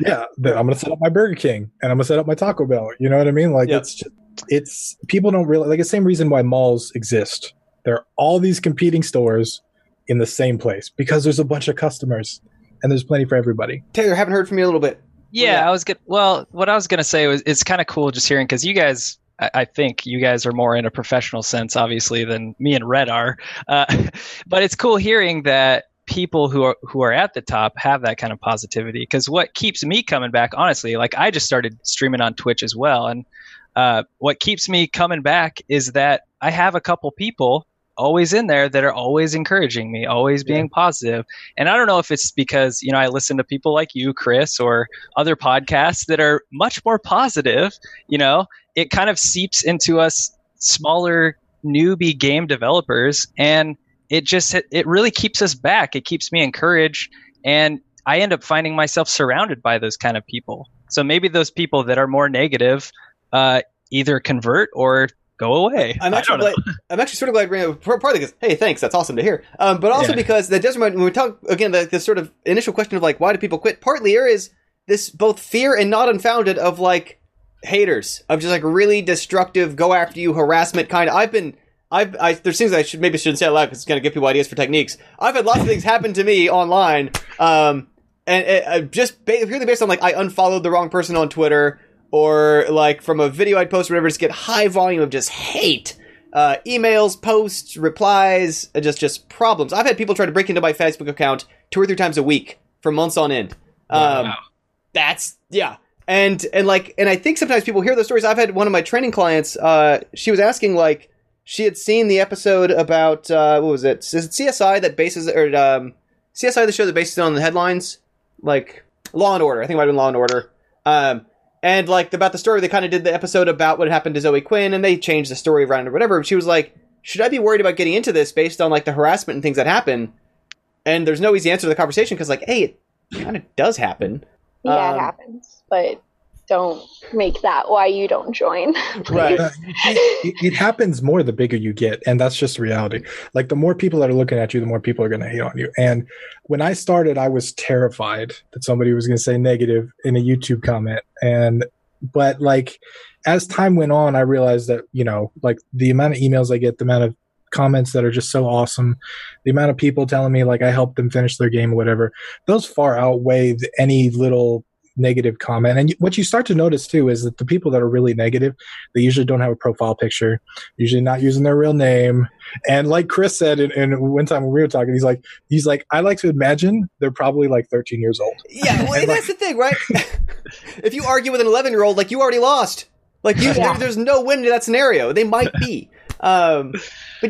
Yeah, I'm going to set up my Burger King and I'm going to set up my Taco Bell. You know what I mean? Like, yeah. It's people don't realize, like, it's the same reason why malls exist. There are all these competing stores in the same place because there's a bunch of customers and there's plenty for everybody. Taylor, haven't heard from you a little bit. Yeah, what I was going to say was it's kind of cool just hearing, because you guys, I think you guys are more in a professional sense, obviously, than me and Red are. But it's cool hearing that people who are at the top have that kind of positivity, because what keeps me coming back, honestly, like I just started streaming on Twitch as well. And what keeps me coming back is that I have a couple people always in there that are always encouraging me, always being positive. And I don't know if it's because, you know, I listen to people like you, Chris, or other podcasts that are much more positive. You know, it kind of seeps into us smaller newbie game developers, and it really keeps us back. It keeps me encouraged, and I end up finding myself surrounded by those kind of people. So maybe those people that are more negative either convert or go away. I'm actually sort of glad you bring it up, partly because, hey, thanks, that's awesome to hear. But also because that does remind me, when we talk, again, the sort of initial question of, like, why do people quit? Partly there is this both fear and not unfounded of, like, haters, of just, like, really destructive, go-after-you harassment kind of... there's things I shouldn't say out loud because it's going to give people ideas for techniques. I've had lots of things happen to me online, and just purely based on, like, I unfollowed the wrong person on Twitter, or, like, from a video I'd post or whatever, just get high volume of just hate. Emails, posts, replies, just problems. I've had people try to break into my Facebook account 2 or 3 times a week for months on end. Wow. That's, yeah. And I think sometimes people hear those stories. I've had one of my training clients, she was asking, like, she had seen the episode about, what was it? Is it CSI that bases, or, CSI, the show that bases it on the headlines? Like, Law and Order. I think it might have been Law and Order. And, like, about the story, they kind of did the episode about what happened to Zoe Quinn, and they changed the story around or whatever. She was like, should I be worried about getting into this based on, like, the harassment and things that happen? And there's no easy answer to the conversation, because, like, hey, it kind of does happen. Yeah, it happens, but don't make that why you don't join. Right. It happens more the bigger you get, and that's just reality. Like, the more people that are looking at you, the more people are going to hate on you. And when I started, I was terrified that somebody was going to say negative in a YouTube comment. But like, as time went on, I realized that, you know, like, the amount of emails I get, the amount of comments that are just so awesome, the amount of people telling me, like, I helped them finish their game or whatever, those far outweigh any little negative comment. And what you start to notice too is that the people that are really negative, they usually don't have a profile picture, usually not using their real name. And like Chris said, and one time when we were talking, he's like, I like to imagine they're probably like 13 years old. Yeah, well, and that's the thing, right? If you argue with an 11-year-old, like, you already lost. Like, there's no win to that scenario. They might be. But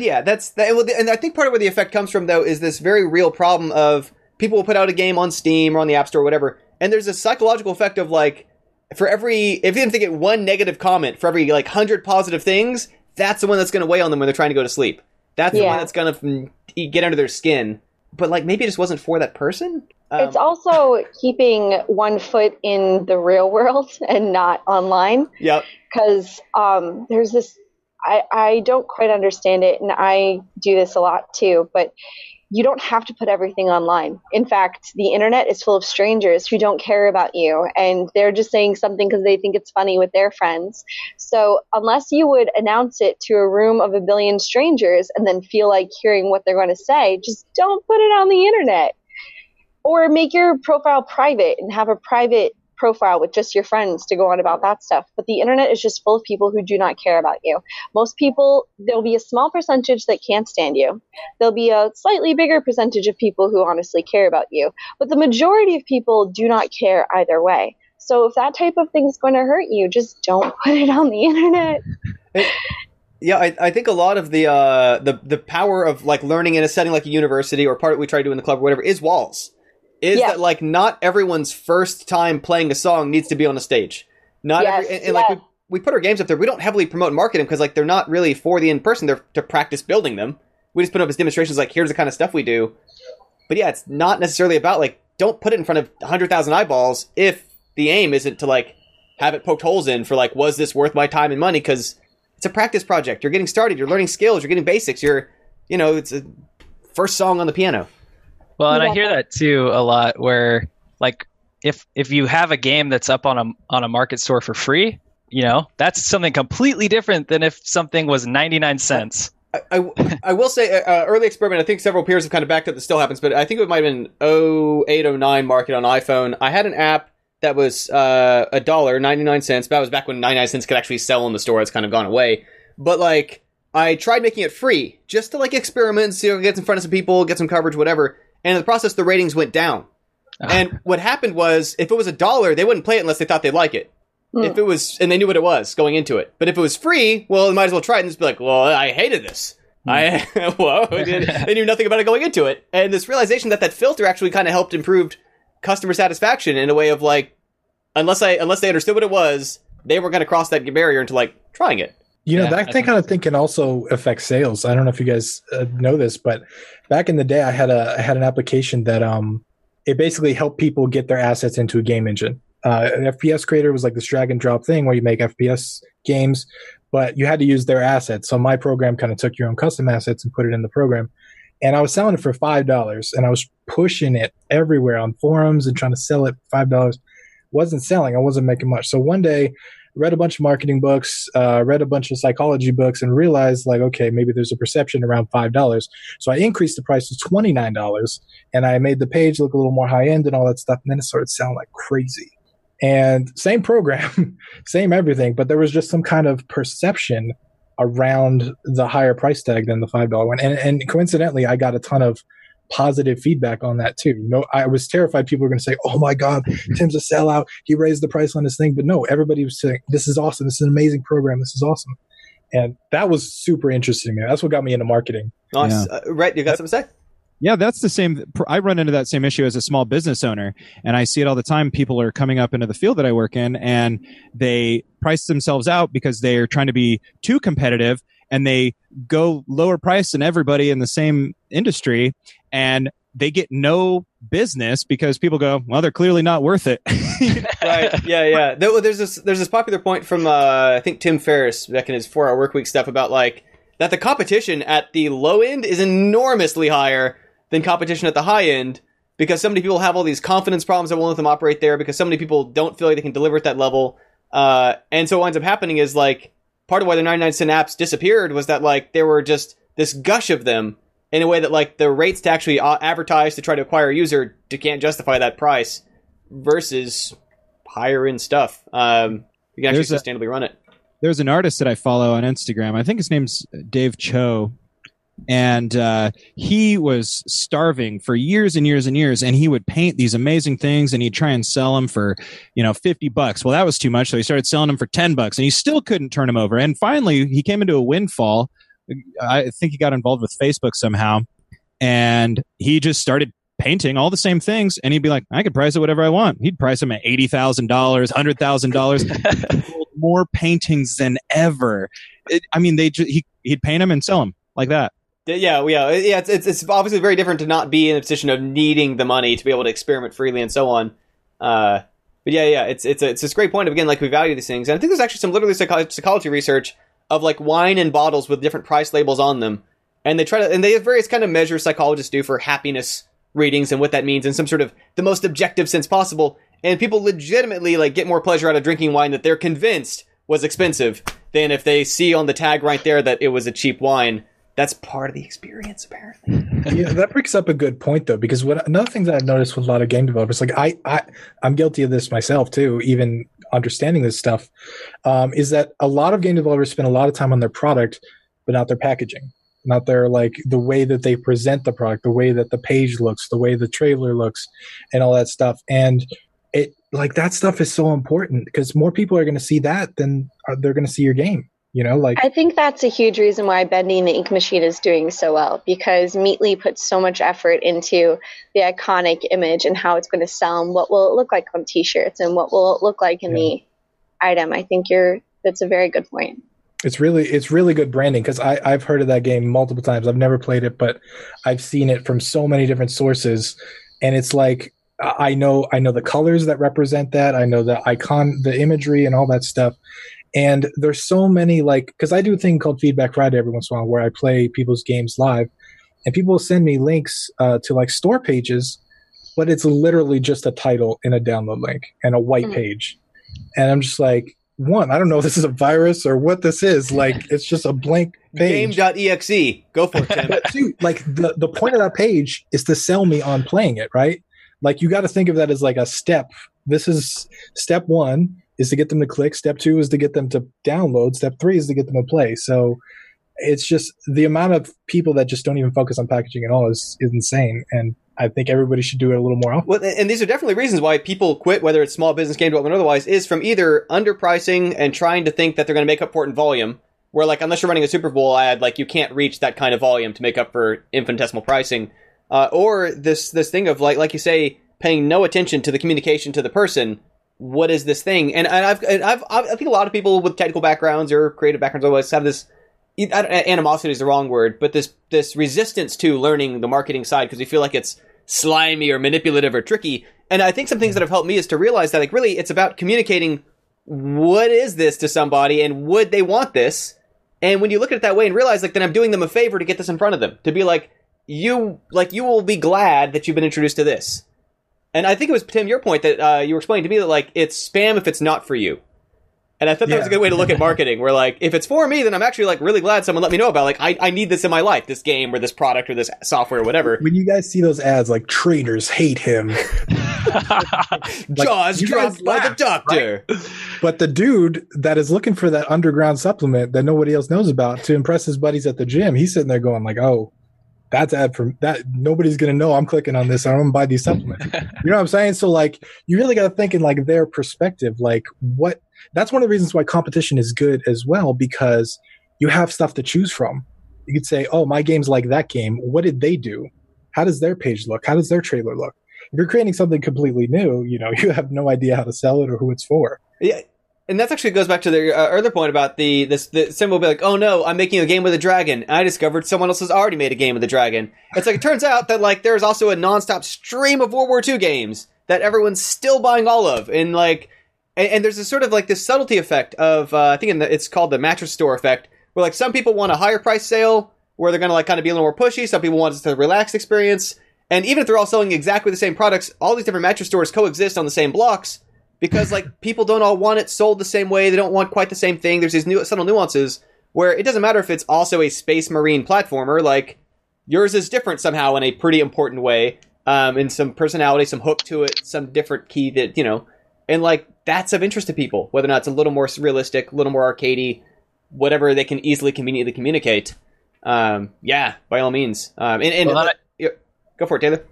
yeah, and I think part of where the effect comes from, though, is this very real problem of people will put out a game on Steam or on the App Store or whatever, and there's a psychological effect of, like, if you have to get one negative comment for every, like, 100 positive things, that's the one that's going to weigh on them when they're trying to go to sleep. That's the one that's going to get under their skin. But, like, maybe it just wasn't for that person? It's also keeping one foot in the real world and not online. Yep. Because there's this... I don't quite understand it, and I do this a lot too, but... you don't have to put everything online. In fact, the internet is full of strangers who don't care about you, and they're just saying something because they think it's funny with their friends. So unless you would announce it to a room of a billion strangers and then feel like hearing what they're going to say, just don't put it on the internet. Or make your profile private and have a private profile with just your friends to go on about that stuff. But the internet is just full of people who do not care about you. Most people, there'll be a small percentage that can't stand you. There'll be a slightly bigger percentage of people who honestly care about you. But the majority of people do not care either way. So if that type of thing is going to hurt you, just don't put it on the internet. Yeah, I think a lot of the power of, like, learning in a setting like a university, or part of what we try to do in the club or whatever, is walls. That, like, not everyone's first time playing a song needs to be on a stage. Like, we put our games up there. We don't heavily promote and market them because, like, they're not really for the in-person. They're to practice building them. We just put up as demonstrations, like, here's the kind of stuff we do. But, yeah, it's not necessarily about, like, don't put it in front of 100,000 eyeballs if the aim isn't to, like, have it poked holes in for, like, was this worth my time and money? Because it's a practice project. You're getting started. You're learning skills. You're getting basics. You're, you know, it's a first song on the piano. Well, and I hear that too a lot, where, like, if you have a game that's up on a market store for free, you know, that's something completely different than if something was 99 cents. I will say, early experiment, I think several peers have kind of backed up, this still happens, but I think it might have been 0809 market on iPhone. I had an app that was $1.99, but that was back when 99 cents could actually sell in the store. It's kind of gone away, but, like, I tried making it free just to, like, experiment, see, get in front of some people, get some coverage, whatever. And in the process, the ratings went down. And what happened was, if it was $1, they wouldn't play it unless they thought they'd like it. If it was, and they knew what it was going into it. But if it was free, well, they might as well try it and just be like, well, I hated this. They knew nothing about it going into it. And this realization that filter actually kind of helped improve customer satisfaction in a way of, like, unless they understood what it was, they were going to cross that barrier into, like, trying it. You know, that kind of thing can also affect sales. I don't know if you guys know this, but back in the day, I had an application that it basically helped people get their assets into a game engine. An FPS Creator was like this drag and drop thing where you make FPS games, but you had to use their assets. So my program kind of took your own custom assets and put it in the program. And I was selling it for $5, and I was pushing it everywhere on forums and trying to sell it for $5. Wasn't selling. I wasn't making much. So one day, read a bunch of marketing books, read a bunch of psychology books, and realized, like, okay, maybe there's a perception around $5. So I increased the price to $29, and I made the page look a little more high-end and all that stuff, and then it started selling like crazy. And same program, same everything, but there was just some kind of perception around the higher price tag than the $5 one. And coincidentally, I got a ton of positive feedback on that too. No, I was terrified people were going to say, oh my God, Tim's a sellout. He raised the price on his thing. But no, everybody was saying, this is awesome. This is an amazing program. This is awesome. And that was super interesting, man. That's what got me into marketing. Nice. Yeah. Rhett, you got something to say? Yeah, that's the same. I run into that same issue as a small business owner, and I see it all the time. People are coming up into the field that I work in, and they price themselves out because they're trying to be too competitive, and they go lower price than everybody in the same industry, and they get no business because people go, well, they're clearly not worth it. Right. Yeah, yeah. There's this popular point from, I think, Tim Ferriss back in his 4-Hour Workweek stuff about, like, that the competition at the low end is enormously higher than competition at the high end, because so many people have all these confidence problems that won't let them operate there, because so many people don't feel like they can deliver at that level. And so what ends up happening is, like, part of why the 99-cent apps disappeared was that, like, there were just this gush of them in a way that, like, the rates to actually advertise to try to acquire a user can't justify that price versus higher-end stuff. You can actually sustainably run it. There's an artist that I follow on Instagram. I think his name's Dave Cho. And he was starving for years and years and years, and he would paint these amazing things, and he'd try and sell them for, you know, $50. Well, that was too much, so he started selling them for $10, and he still couldn't turn them over. And finally, he came into a windfall. I think he got involved with Facebook somehow, and he just started painting all the same things, and he'd be like, I could price it whatever I want. He'd price them at $80,000, $100,000, more paintings than ever. He'd paint them and sell them like that. Yeah. It's obviously very different to not be in a position of needing the money to be able to experiment freely and so on. But yeah. It's this great point of, again, like, we value these things. And I think there's actually some literally psychology research of, like, wine and bottles with different price labels on them. And they have various kind of measures psychologists do for happiness readings and what that means in some sort of the most objective sense possible. And people legitimately, like, get more pleasure out of drinking wine that they're convinced was expensive than if they see on the tag right there that it was a cheap wine. That's part of the experience, apparently. Yeah, that brings up a good point, though, because another thing that I've noticed with a lot of game developers, like, I'm guilty of this myself, too, even understanding this stuff, is that a lot of game developers spend a lot of time on their product, but not their packaging, not their, like, the way that they present the product, the way that the page looks, the way the trailer looks, and all that stuff. And it, like, that stuff is so important, because more people are going to see that than they're going to see your game. You know, like, I think that's a huge reason why Bendy and the Ink Machine is doing so well, because Meatly puts so much effort into the iconic image and how it's going to sell and what will it look like on T-shirts and what will it look like in the item. I think that's a very good point. It's really good branding, because I've heard of that game multiple times. I've never played it, but I've seen it from so many different sources, and it's like, I know the colors that represent that. I know the icon, the imagery, and all that stuff. And there's so many, like, because I do a thing called Feedback Friday every once in a while where I play people's games live, and people will send me links to, like, store pages, but it's literally just a title and a download link and a white page. And I'm just like, I don't know if this is a virus or what this is. Like, it's just a blank page. Game.exe. Go for it, Tim. But, dude, like, the point of that page is to sell me on playing it, right? Like, you got to think of that as, like, a step. This is step one. Is to get them to click. Step two is to get them to download. Step three is to get them to play. So it's just the amount of people that just don't even focus on packaging at all is insane. And I think everybody should do it a little more often. Well, and these are definitely reasons why people quit, whether it's small business, game development, or otherwise, is from either underpricing and trying to think that they're going to make up for it in volume, where, like, unless you're running a Super Bowl ad, like, you can't reach that kind of volume to make up for infinitesimal pricing. Or this thing of, like you say, paying no attention to the communication to the person. What is this thing? I think a lot of people with technical backgrounds or creative backgrounds always have this, animosity is the wrong word, but this resistance to learning the marketing side, because we feel like it's slimy or manipulative or tricky. And I think some things that have helped me is to realize that, like, really it's about communicating what is this to somebody, and would they want this? And when you look at it that way and realize, like, then I'm doing them a favor to get this in front of them, to be like, you will be glad that you've been introduced to this. And I think it was, Tim, your point that you were explaining to me that, like, it's spam if it's not for you. And I thought that was a good way to look at marketing, where, like, if it's for me, then I'm actually, like, really glad someone let me know about, like, I need this in my life, this game or this product or this software or whatever. When you guys see those ads, like, traitors hate him. Jaws dropped by the doctor. Right? But the dude that is looking for that underground supplement that nobody else knows about to impress his buddies at the gym, he's sitting there going, like, oh, that's ad for that. Nobody's going to know I'm clicking on this. I'm going to buy these supplements. You know what I'm saying? So, like, you really got to think in, like, their perspective, like, what. That's one of the reasons why competition is good as well, because you have stuff to choose from. You could say, oh, my game's like that game. What did they do? How does their page look? How does their trailer look? If you're creating something completely new, you know, you have no idea how to sell it or who it's for. Yeah. And that actually goes back to the earlier point about the symbol being like, oh no, I'm making a game with a dragon. And I discovered someone else has already made a game with a dragon. It's like, it turns out that, like, there's also a nonstop stream of World War II games that everyone's still buying all of. And, like, and there's this sort of, like, this subtlety effect of, I think it's called the mattress store effect, where, like, some people want a higher price sale where they're going to, like, kind of be a little more pushy. Some people want just a relaxed experience. And even if they're all selling exactly the same products, all these different mattress stores coexist on the same blocks. Because, like, people don't all want it sold the same way. They don't want quite the same thing. There's these new subtle nuances where it doesn't matter if it's also a space marine platformer. Like, yours is different somehow in a pretty important way. In some personality, some hook to it, some different key that, you know. And, like, that's of interest to people. Whether or not it's a little more realistic, a little more arcadey, whatever they can easily, conveniently communicate. Yeah, by all means. Go for it, Taylor.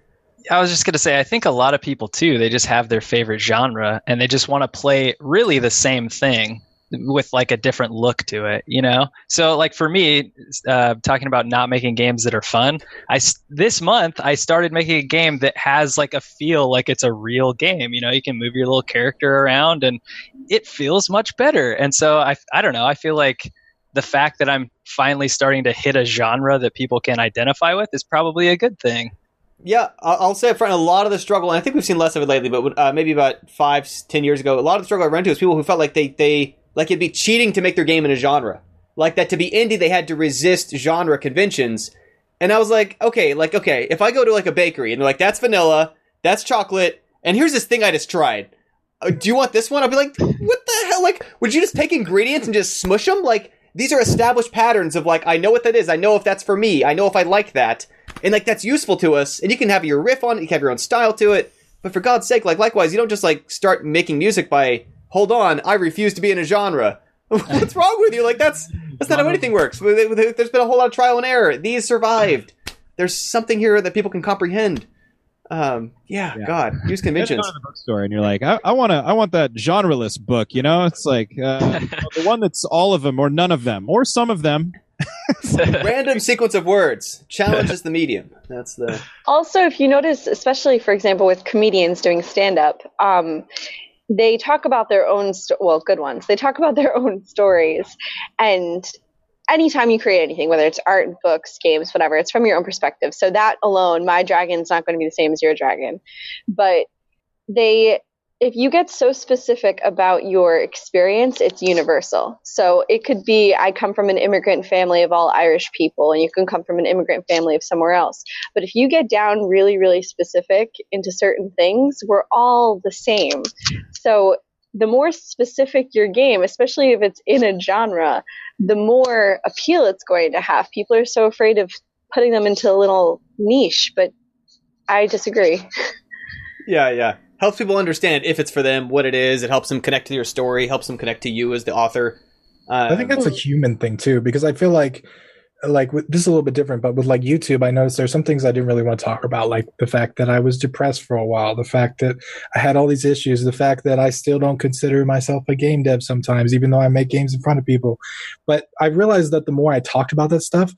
I was just going to say, I think a lot of people, too, they just have their favorite genre, and they just want to play really the same thing with, like, a different look to it, you know? So, like, for me, talking about not making games that are fun, this month I started making a game that has, like, a feel like it's a real game. You know, you can move your little character around, and it feels much better. And so, I don't know, I feel like the fact that I'm finally starting to hit a genre that people can identify with is probably a good thing. Yeah, I'll say up front, a lot of the struggle, and I think we've seen less of it lately, but maybe about 5-10 years ago, a lot of the struggle I ran into is people who felt like they like it'd be cheating to make their game in a genre. Like, that to be indie, they had to resist genre conventions. And I was like, okay, if I go to, like, a bakery, and they're like, that's vanilla, that's chocolate, and here's this thing I just tried. Do you want this one? I'll be like, what the hell? Like, would you just take ingredients and just smush them? Like, these are established patterns of, like, I know what that is. I know if that's for me. I know if I like that. And, like, that's useful to us. And you can have your riff on it. You can have your own style to it. But for God's sake, like, likewise, you don't just, like, start making music by, hold on, I refuse to be in a genre. What's wrong with you? Like, that's not how anything works. There's been a whole lot of trial and error. These survived. There's something here that people can comprehend. God, use conventions. You go to the bookstore and you're like, I want that genreless book, you know? It's like, the one that's all of them or none of them or some of them. Random sequence of words challenges the medium. That's the. Also, if you notice, especially for example with comedians doing stand-up, they talk about their own good ones. They talk about their own stories, and anytime you create anything, whether it's art, books, games, whatever, it's from your own perspective. So that alone, my dragon's not going to be the same as your dragon, but if you get so specific about your experience, it's universal. So it could be, I come from an immigrant family of all Irish people, and you can come from an immigrant family of somewhere else. But if you get down really, really specific into certain things, we're all the same. So the more specific your game, especially if it's in a genre, the more appeal it's going to have. People are so afraid of putting them into a little niche, but I disagree. Yeah. Helps people understand if it's for them, what it is. It helps them connect to your story, helps them connect to you as the author. I think that's a human thing, too, because I feel like this is a little bit different, but with, like, YouTube, I noticed there's some things I didn't really want to talk about, like the fact that I was depressed for a while, the fact that I had all these issues, the fact that I still don't consider myself a game dev sometimes, even though I make games in front of people. But I realized that the more I talked about that stuff,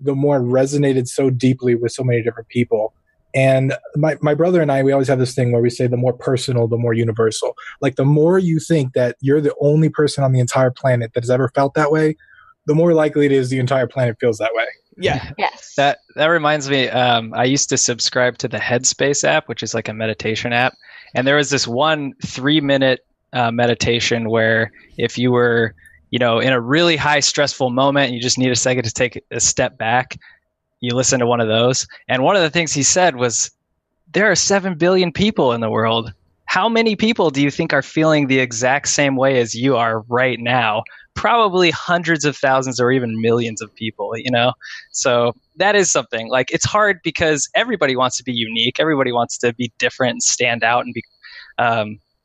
the more it resonated so deeply with so many different people. And my brother and I, we always have this thing where we say the more personal, the more universal. Like, the more you think that you're the only person on the entire planet that has ever felt that way, the more likely it is the entire planet feels that way. Yeah. Yes. That reminds me, I used to subscribe to the Headspace app, which is like a meditation app. And there was this one 3-minute meditation where if you were, you know, in a really high stressful moment and you just need a second to take a step back, you listen to one of those. And one of the things he said was, there are 7 billion people in the world. How many people do you think are feeling the exact same way as you are right now? Probably hundreds of thousands or even millions of people, you know? So that is something. Like, it's hard because everybody wants to be unique. Everybody wants to be different and stand out and be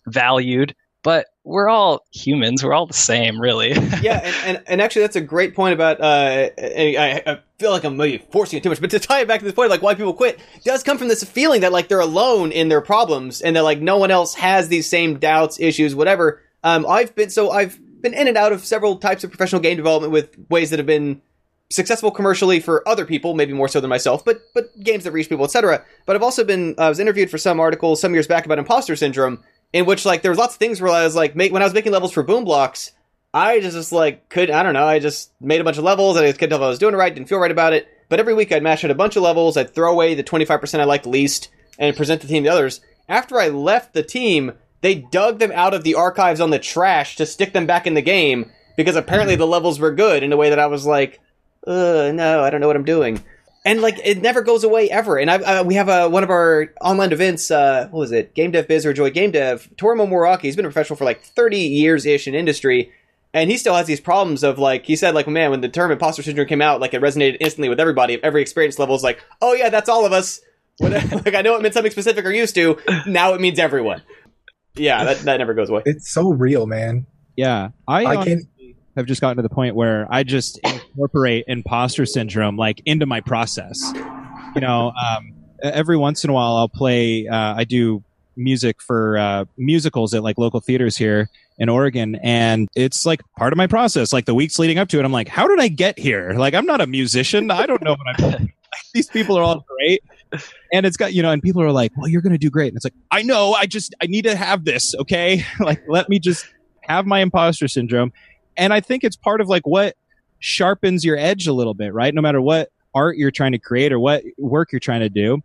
valued. But we're all humans. We're all the same, really. Yeah, and actually that's a great point about, I feel like I'm maybe forcing it too much, but to tie it back to this point, like, why people quit does come from this feeling that, like, they're alone in their problems and that, like, no one else has these same doubts, issues, whatever. I've been in and out of several types of professional game development with ways that have been successful commercially for other people, maybe more so than myself, but games that reach people, etc. But I've also been, I was interviewed for some article some years back about imposter syndrome, in which, like, there was lots of things where I was, like, when I was making levels for Boom Blocks, I just, like, I don't know, I just made a bunch of levels, and I couldn't tell if I was doing it right, didn't feel right about it, but every week I'd mash out a bunch of levels, I'd throw away the 25% I liked least, and present the team to others. After I left the team, they dug them out of the archives on the trash to stick them back in the game, because apparently the levels were good in a way that I was like, no, I don't know what I'm doing. And, like, it never goes away ever. And we have one of our online events, what was it? Game Dev Biz or Joy Game Dev. Torimo Muraki, he's been a professional for, like, 30 years-ish in industry. And he still has these problems of, like, he said, like, man, when the term imposter syndrome came out, like, it resonated instantly with everybody. Every experience level is like, oh, yeah, that's all of us. Like, I know it meant something specific or used to. Now it means everyone. Yeah, that never goes away. It's so real, man. Yeah. I can't. Have just gotten to the point where I just incorporate imposter syndrome, like, into my process. You know, every once in a while I'll play, I do music for musicals at, like, local theaters here in Oregon. And it's, like, part of my process. Like, the weeks leading up to it, I'm like, how did I get here? Like, I'm not a musician. I don't know what I'm doing. These people are all great. And it's got, you know, and people are like, well, you're going to do great. And it's like, I know, I need to have this. Okay. Like, let me just have my imposter syndrome. And I think it's part of, like, what sharpens your edge a little bit, right? No matter what art you're trying to create or what work you're trying to do,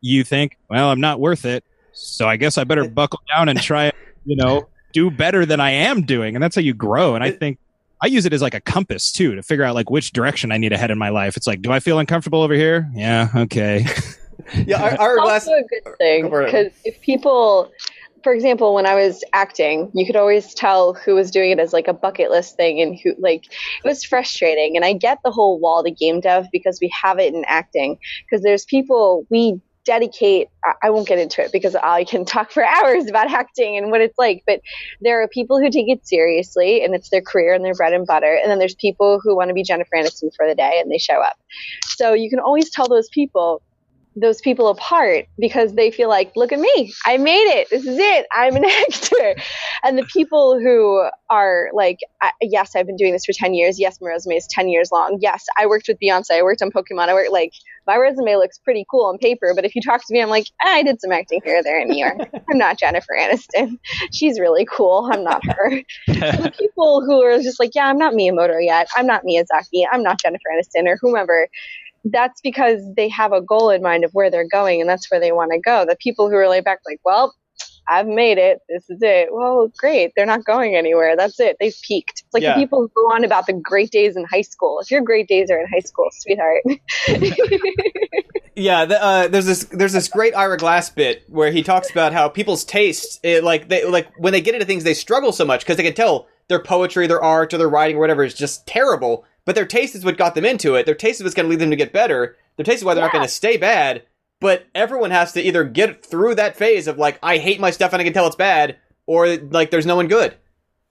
you think, well, I'm not worth it, so I guess I better buckle down and try, you know, do better than I am doing. And that's how you grow. And I think I use it as, like, a compass, too, to figure out, like, which direction I need to head in my life. It's like, do I feel uncomfortable over here? Yeah, okay. Yeah, our last... also a good thing, because if people... For example, when I was acting, you could always tell who was doing it as, like, a bucket list thing and who, like, it was frustrating. And I get the whole wall to game dev because we have it in acting, because there's people we dedicate, I won't get into it because I can talk for hours about acting and what it's like, but there are people who take it seriously and it's their career and their bread and butter. And then there's people who want to be Jennifer Aniston for the day and they show up. So you can always tell those people apart because they feel like, look at me, I made it, this is it, I'm an actor. And the people who are like, yes, I've been doing this for 10 years, yes, my resume is 10 years long, yes, I worked with Beyonce, I worked on Pokemon, I worked, like, my resume looks pretty cool on paper, but if you talk to me, I'm like, I did some acting here or there in New York. I'm not Jennifer Aniston. She's really cool. I'm not her. The people who are just like, yeah, I'm not Miyamoto yet, I'm not Miyazaki, I'm not Jennifer Aniston or whomever, that's because they have a goal in mind of where they're going and that's where they want to go. The people who are laid back, like, well, I've made it, this is it. Well, great. They're not going anywhere. That's it. They've peaked. It's like The people who go on about the great days in high school. If your great days are in high school, sweetheart. Yeah, there's this great Ira Glass bit where he talks about how people's tastes, when they get into things, they struggle so much because they can tell their poetry, their art, or their writing, or whatever, is just terrible. But their taste is what got them into it. Their taste is what's going to lead them to get better. Their taste is why they're not going to stay bad. But everyone has to either get through that phase of, like, I hate my stuff and I can tell it's bad, or, like, there's no one good.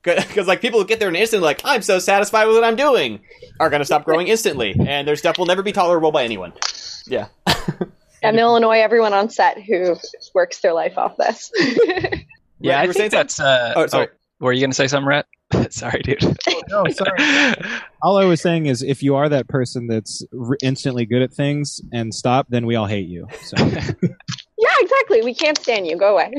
Because, like, people who get there in an instant, like, I'm so satisfied with what I'm doing, are going to stop growing instantly. And their stuff will never be tolerable by anyone. Yeah. In Illinois, everyone on set who works their life off this. Yeah, I think that's... Oh, sorry. Were you going to say something, Rhett? Sorry, dude. Oh, no, sorry. All I was saying is, if you are that person that's instantly good at things and stop, then we all hate you. So. Yeah, exactly. We can't stand you. Go away.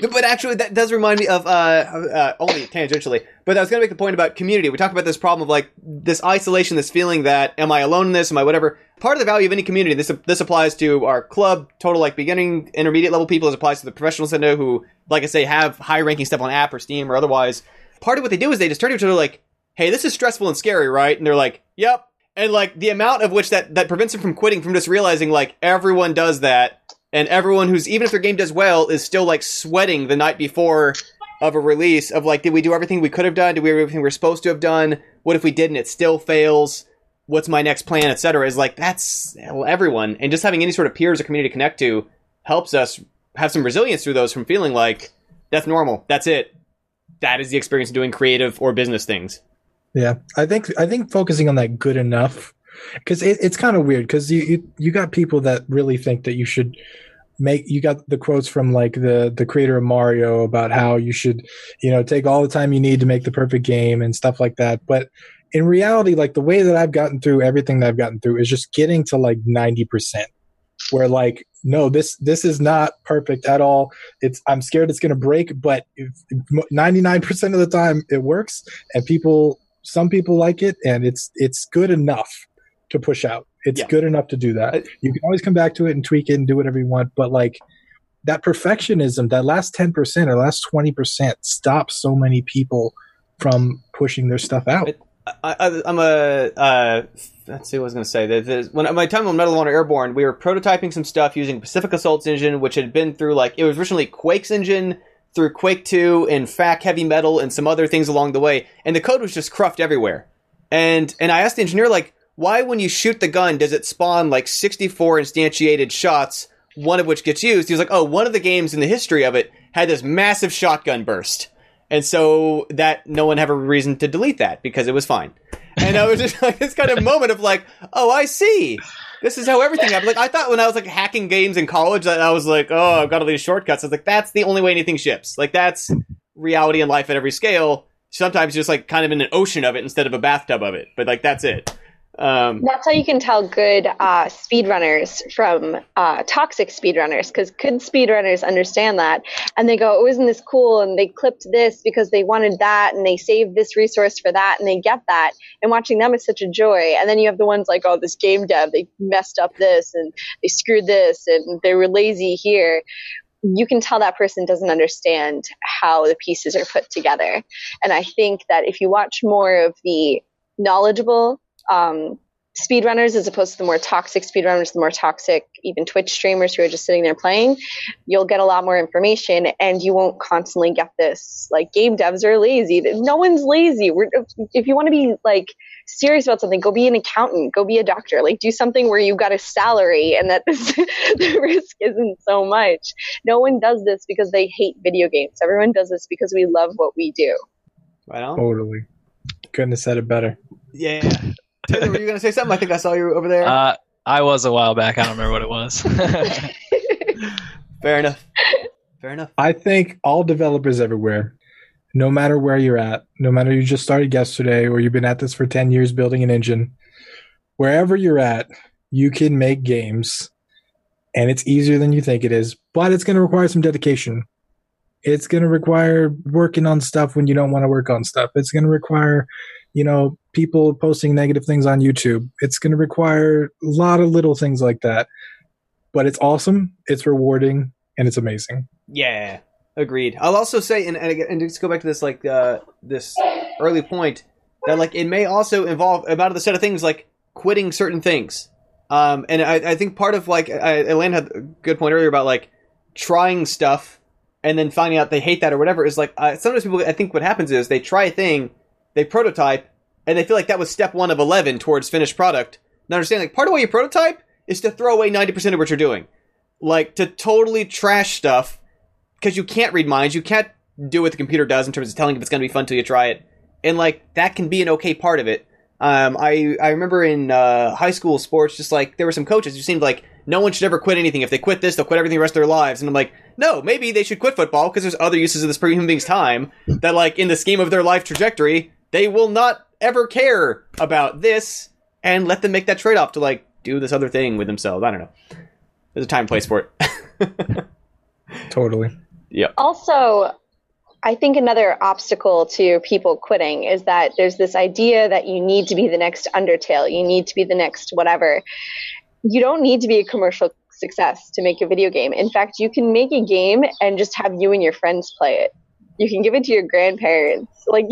But actually, that does remind me of, only tangentially, but I was going to make the point about community. We talk about this problem of, like, this isolation, this feeling that, am I alone in this? Am I whatever? Part of the value of any community, this applies to our club, total, like, beginning, intermediate level people. This applies to the professionals I know who, like I say, have high-ranking stuff on app or Steam or otherwise. Part of what they do is they just turn to each other like, hey, this is stressful and scary, right? And they're like, yep. And, like, the amount of which that prevents them from quitting, from just realizing, like, everyone does that. And everyone who's, even if their game does well, is still, like, sweating the night before of a release of, like, did we do everything we could have done? Did we do everything we were supposed to have done? What if we didn't? It still fails. What's my next plan, etc. Is, like, that's everyone. And just having any sort of peers or community to connect to helps us have some resilience through those from feeling like, that's normal. That's it. That is the experience of doing creative or business things. Yeah, I think focusing on that good enough, because it's kind of weird, because you got people that really think that you should you got the quotes from, like, the creator of Mario about how you should, you know, take all the time you need to make the perfect game and stuff like that. But in reality, like, the way that I've gotten through everything that I've gotten through is just getting to, like, 90%, where, like, no, this is not perfect at all. I'm scared it's going to break, but 99% of the time it works, and some people like it, and it's good enough to push out. It's good enough to do that. You can always come back to it and tweak it and do whatever you want, but, like, that perfectionism, that last 10% or last 20% stops so many people from pushing their stuff out. Let's see what I was going to say. When my time on Medal of Honor Airborne, we were prototyping some stuff using Pacific Assault's engine, which had been through, like, it was originally Quake's engine, through Quake 2 and FAC Heavy Metal and some other things along the way. And the code was just cruffed everywhere. And I asked the engineer, like, why when you shoot the gun does it spawn, like, 64 instantiated shots, one of which gets used? He was like, oh, one of the games in the history of it had this massive shotgun burst. And so that no one had a reason to delete that because it was fine. And I was just like, this kind of moment of, like, oh, I see. This is how everything happened. Like, I thought when I was, like, hacking games in college that I was like, oh, I've got all these shortcuts. I was like, that's the only way anything ships. Like, that's reality in life at every scale. Sometimes just, like, kind of in an ocean of it instead of a bathtub of it. But, like, that's it. That's how you can tell good speedrunners from toxic speedrunners, because good speedrunners understand that. And they go, oh, isn't this cool? And they clipped this because they wanted that, and they saved this resource for that, and they get that. And watching them is such a joy. And then you have the ones like, oh, this game dev, they messed up this, and they screwed this, and they were lazy here. You can tell that person doesn't understand how the pieces are put together. And I think that if you watch more of the knowledgeable speedrunners as opposed to the more toxic speedrunners, the more toxic even Twitch streamers who are just sitting there playing, you'll get a lot more information, and you won't constantly get this, like, game devs are lazy. No one's lazy. If you want to be, like, serious about something, go be an accountant, go be a doctor, like, do something where you got a salary and that the risk isn't so much. No one does this because they hate video games. Everyone does this because we love what we do. Right on. Totally. Couldn't have said it better. Yeah. Taylor, were you going to say something? I think I saw you over there. I was a while back. I don't remember what it was. Fair enough. I think all developers everywhere, no matter where you're at, no matter you just started yesterday or you've been at this for 10 years building an engine, wherever you're at, you can make games, and it's easier than you think it is, but it's going to require some dedication. It's going to require working on stuff when you don't want to work on stuff. It's going to require, you know, people posting negative things on YouTube. It's going to require a lot of little things like that. But it's awesome, it's rewarding, and it's amazing. Yeah, agreed. I'll also say, and just go back to this, like, this early point, that, like, it may also involve about the set of things, like, quitting certain things. And I think part of, like, Elaine had a good point earlier about, like, trying stuff and then finding out they hate that or whatever is, like, sometimes people, I think what happens is they try a thing, they prototype, and they feel like that was step one of 11 towards finished product. And understand, like, part of why you prototype is to throw away 90% of what you're doing. Like, to totally trash stuff, because you can't read minds, you can't do what the computer does in terms of telling if it's going to be fun till you try it. And, like, that can be an okay part of it. I remember in high school sports, just, like, there were some coaches who seemed like no one should ever quit anything. If they quit this, they'll quit everything the rest of their lives. And I'm like, no, maybe they should quit football, because there's other uses of this human being's time that, like, in the scheme of their life trajectory, they will not ever care about this, and let them make that trade-off to, like, do this other thing with themselves. I don't know. There's a time and place for it. Totally. Yeah. Also, I think another obstacle to people quitting is that there's this idea that you need to be the next Undertale. You need to be the next whatever. You don't need to be a commercial success to make a video game. In fact, you can make a game and just have you and your friends play it. You can give it to your grandparents. Like,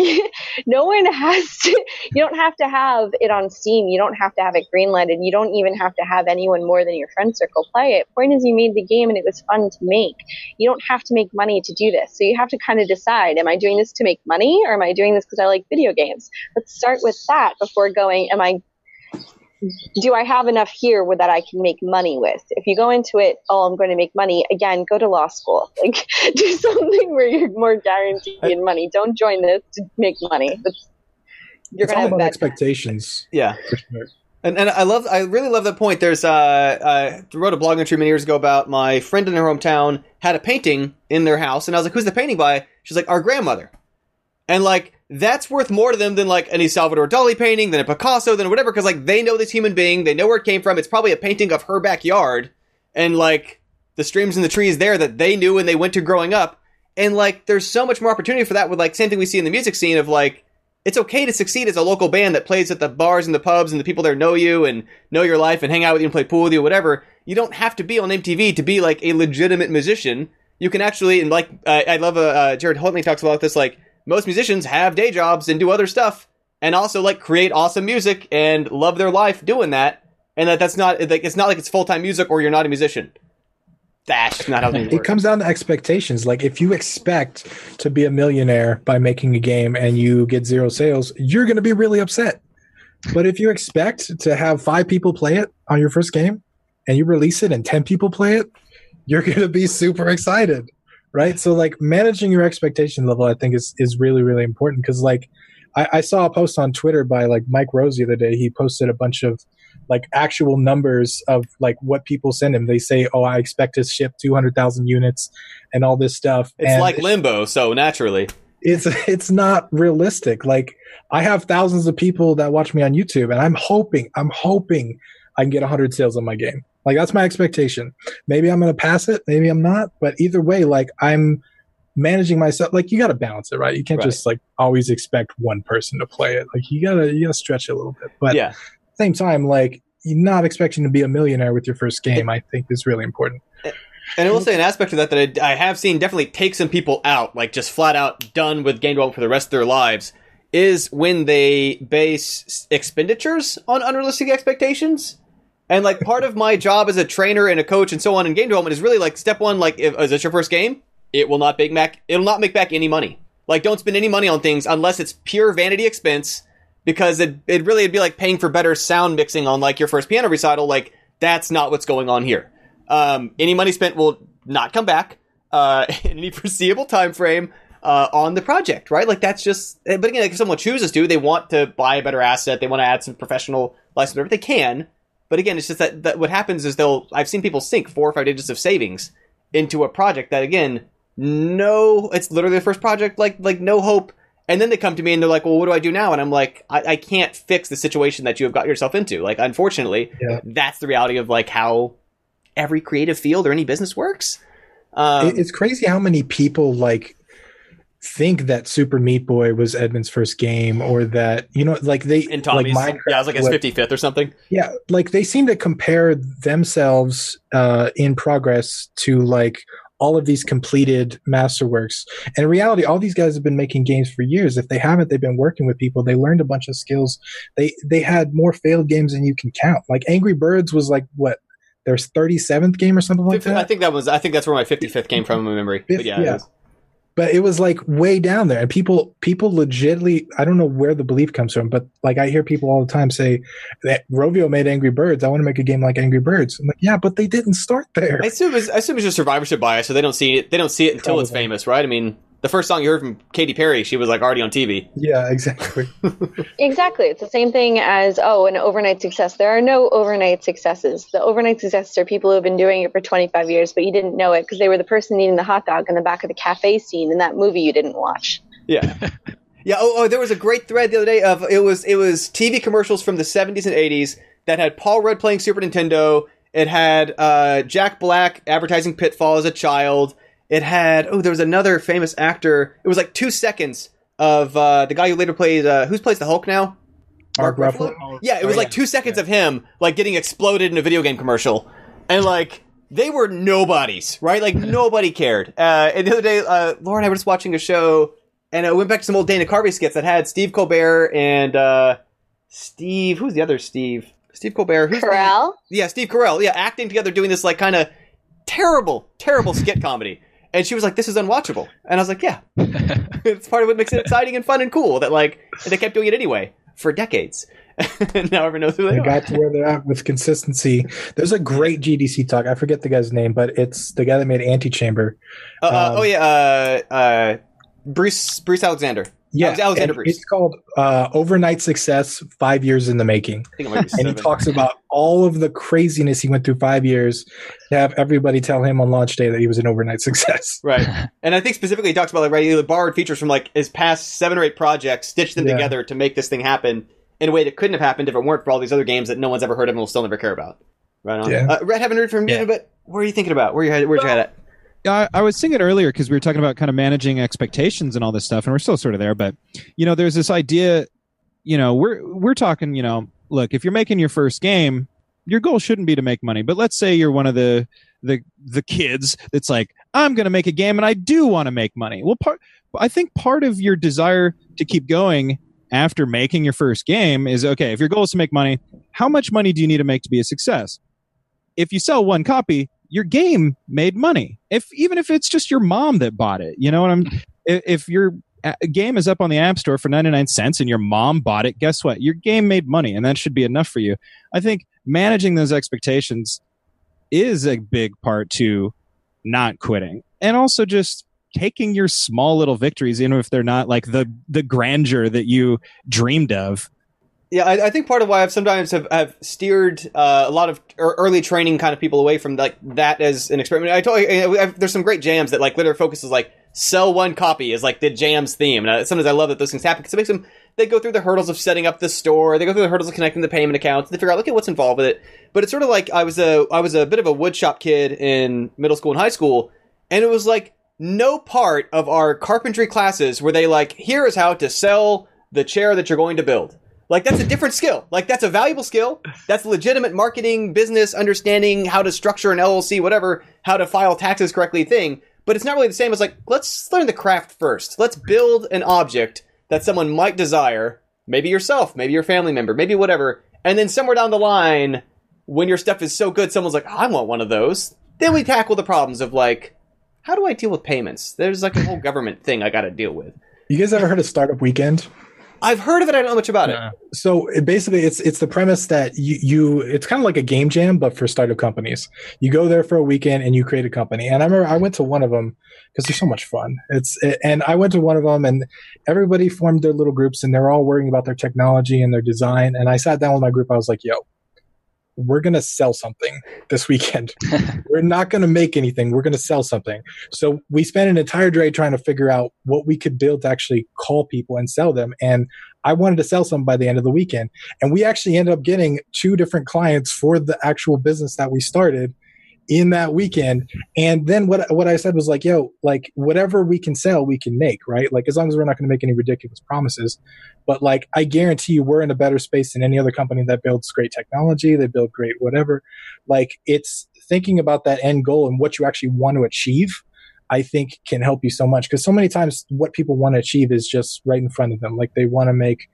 no one has to, you don't have to have it on Steam. You don't have to have it greenlighted. You don't even have to have anyone more than your friend circle play it. Point is, you made the game and it was fun to make. You don't have to make money to do this. So you have to kind of decide, am I doing this to make money or am I doing this because I like video games? Let's start with that before going, do I have enough here that I can make money with? If you go into it, oh, I'm going to make money, again, go to law school. Like, do something where you're more guaranteed in money. Don't join this to make money. It's all about expectations. Yeah. And I really love that point. There's I wrote a blog entry many years ago about my friend in her hometown had a painting in their house, and I was like, who's the painting by? She's like, our grandmother. And like, that's worth more to them than, like, any Salvador Dali painting, than a Picasso, than whatever, because, like, they know this human being, they know where it came from, it's probably a painting of her backyard, and, like, the streams and the trees there that they knew and they went to growing up, and, like, there's so much more opportunity for that with, like, same thing we see in the music scene of, like, it's okay to succeed as a local band that plays at the bars and the pubs and the people there know you and know your life and hang out with you and play pool with you, whatever. You don't have to be on MTV to be, like, a legitimate musician. You can actually, and, like, I love, Jared Holtney talks about this, like, most musicians have day jobs and do other stuff and also, like, create awesome music and love their life doing that. And that's not, like, it's not like it's full-time music or you're not a musician. That's not how they work. It comes down to expectations. Like, if you expect to be a millionaire by making a game and you get zero sales, you're going to be really upset. But if you expect to have 5 people play it on your first game and you release it and 10 people play it, you're going to be super excited. Right. So, like, managing your expectation level, I think, is really, really important. Because, like, I saw a post on Twitter by, like, Mike Rose the other day. He posted a bunch of, like, actual numbers of, like, what people send him. They say, oh, I expect to ship 200,000 units and all this stuff. It's and like limbo. So naturally, it's not realistic. Like, I have thousands of people that watch me on YouTube and I'm hoping I can get 100 sales on my game. Like, that's my expectation. Maybe I'm going to pass it. Maybe I'm not. But either way, like, I'm managing myself. Like, you got to balance it, right? You can't just, like, always expect one person to play it. Like, you got to stretch it a little bit. But at the same time, like, you're not expecting to be a millionaire with your first game, I think, is really important. And I will say an aspect of that I have seen definitely take some people out, like, just flat out done with game development for the rest of their lives, is when they base expenditures on unrealistic expectations. And, like, part of my job as a trainer and a coach and so on in game development is really, like, step one, like, is this your first game? It'll not make back any money. Like, don't spend any money on things unless it's pure vanity expense, because it'd be like paying for better sound mixing on, like, your first piano recital. Like, that's not what's going on here. Any money spent will not come back in any foreseeable time frame on the project, right? Like, that's just... But again, like, if someone chooses to, they want to buy a better asset, they want to add some professional license, whatever they can. But again, it's just that what happens is I've seen people sink 4 or 5 digits of savings into a project that, again, it's literally the first project, like no hope. And then they come to me and they're like, well, what do I do now? And I'm like, I can't fix the situation that you have got yourself into. Like, unfortunately, that's the reality of, like, how every creative field or any business works. It's crazy how many people, like, think that Super Meat Boy was Edmund's first game, or that, you know, like, they, and Tommy's, like, Minecraft, yeah, it was like his 55th or something. Yeah, like, they seem to compare themselves in progress to, like, all of these completed masterworks. And in reality, all these guys have been making games for years. If they haven't, they've been working with people. They learned a bunch of skills. They had more failed games than you can count. Like, Angry Birds was, like, what, their 37th game or something like that? I think that's where my 55th came from in my memory. But it was, like, way down there. And people legitimately, I don't know where the belief comes from, but, like, I hear people all the time say that Rovio made Angry Birds. I want to make a game like Angry Birds. I'm like, yeah, but they didn't start there. I assume it's just survivorship bias, so they don't see it until Probably. It's famous, right? I mean, the first song you heard from Katy Perry, she was, like, already on TV. Yeah, exactly. Exactly. It's the same thing as, an overnight success. There are no overnight successes. The overnight successes are people who have been doing it for 25 years, but you didn't know it because they were the person eating the hot dog in the back of the cafe scene in that movie you didn't watch. Yeah. Yeah. Oh, there was a great thread the other day of it was TV commercials from the 70s and 80s that had Paul Rudd playing Super Nintendo It had Jack Black advertising Pitfall as a child. It had, there was another famous actor. It was like 2 seconds of the guy who later plays, who plays the Hulk now? Mark Ruffalo? Yeah, it was like 2 seconds of him, like, getting exploded in a video game commercial. And, like, they were nobodies, right? Like, nobody cared. And the other day, Laura and I were just watching a show, and I went back to some old Dana Carvey skits that had Steve Colbert and Steve... Who's the other Steve? Steve Colbert. Who's Carell? Yeah, Steve Carell. Yeah, acting together, doing this, like, kind of terrible, terrible skit comedy. And she was like, this is unwatchable. And I was like, yeah. It's part of what makes it exciting and fun and cool, that, like, they kept doing it anyway for decades. Now everyone knows who they are. Got to where they're at with consistency. There's a great GDC talk. I forget the guy's name, but it's the guy that made Antichamber. Bruce Alexander. Yeah, Alexander Bruce. It's called Overnight Success, 5 Years in the Making. I think it might be 7. And he talks about all of the craziness he went through 5 years to have everybody tell him on launch day that he was an overnight success. Right. And I think specifically he talks about, like, right, he borrowed features from, like, his past 7 or 8 projects, stitched them together to make this thing happen in a way that couldn't have happened if it weren't for all these other games that no one's ever heard of and will still never care about. Right on. Yeah. Rhett, haven't heard from you, but what are you thinking about? Where'd you head at? I was saying it earlier because we were talking about kind of managing expectations and all this stuff, and we're still sort of there. But, you know, there's this idea, you know, we're talking, you know, look, if you're making your first game, your goal shouldn't be to make money. But let's say you're one of the kids that's like, I'm going to make a game and I do want to make money. Well, I think part of your desire to keep going after making your first game is, okay, if your goal is to make money, how much money do you need to make to be a success? If you sell one copy, your game made money. Even if it's just your mom that bought it, you know what I'm... If your game is up on the App Store for 99 cents and your mom bought it, guess what? Your game made money, and that should be enough for you. I think managing those expectations is a big part to not quitting. And also just taking your small little victories, even if they're not like the grandeur that you dreamed of. Yeah, I think part of why I've sometimes have steered a lot of early training kind of people away from, like, that as an experiment. There's some great jams that, like, literally focuses, like, sell one copy is, like, the jam's theme. And sometimes I love that those things happen because it makes them, they go through the hurdles of setting up the store. They go through the hurdles of connecting the payment accounts. They figure out, look at what's involved with it. But it's sort of like I was a bit of a woodshop kid in middle school and high school. And it was, like, no part of our carpentry classes were they, like, here is how to sell the chair that you're going to build. Like, that's a different skill. Like, that's a valuable skill. That's legitimate marketing, business, understanding how to structure an LLC, whatever, how to file taxes correctly thing. But it's not really the same as, like, let's learn the craft first. Let's build an object that someone might desire, maybe yourself, maybe your family member, maybe whatever. And then somewhere down the line, when your stuff is so good, someone's like, I want one of those. Then we tackle the problems of, like, how do I deal with payments? There's, like, a whole government thing I got to deal with. You guys ever heard of Startup Weekend? I've heard of it. I don't know much about it. So basically, it's the premise that you it's kind of like a game jam, but for startup companies. You go there for a weekend and you create a company. And I remember I went to one of them because they're so much fun. And I went to one of them, and everybody formed their little groups, and they're all worrying about their technology and their design. And I sat down with my group. I was like, yo, we're going to sell something this weekend. We're not going to make anything. We're going to sell something. So we spent an entire day trying to figure out what we could build to actually call people and sell them. And I wanted to sell some by the end of the weekend. And we actually ended up getting 2 different clients for the actual business that we started in that weekend. And then what I said was like, yo, like, whatever we can sell, we can make, right? Like, as long as we're not going to make any ridiculous promises. But, like, I guarantee you we're in a better space than any other company that builds great technology. They build great whatever. Like, it's thinking about that end goal and what you actually want to achieve, I think, can help you so much. Because so many times what people want to achieve is just right in front of them. Like, they want to make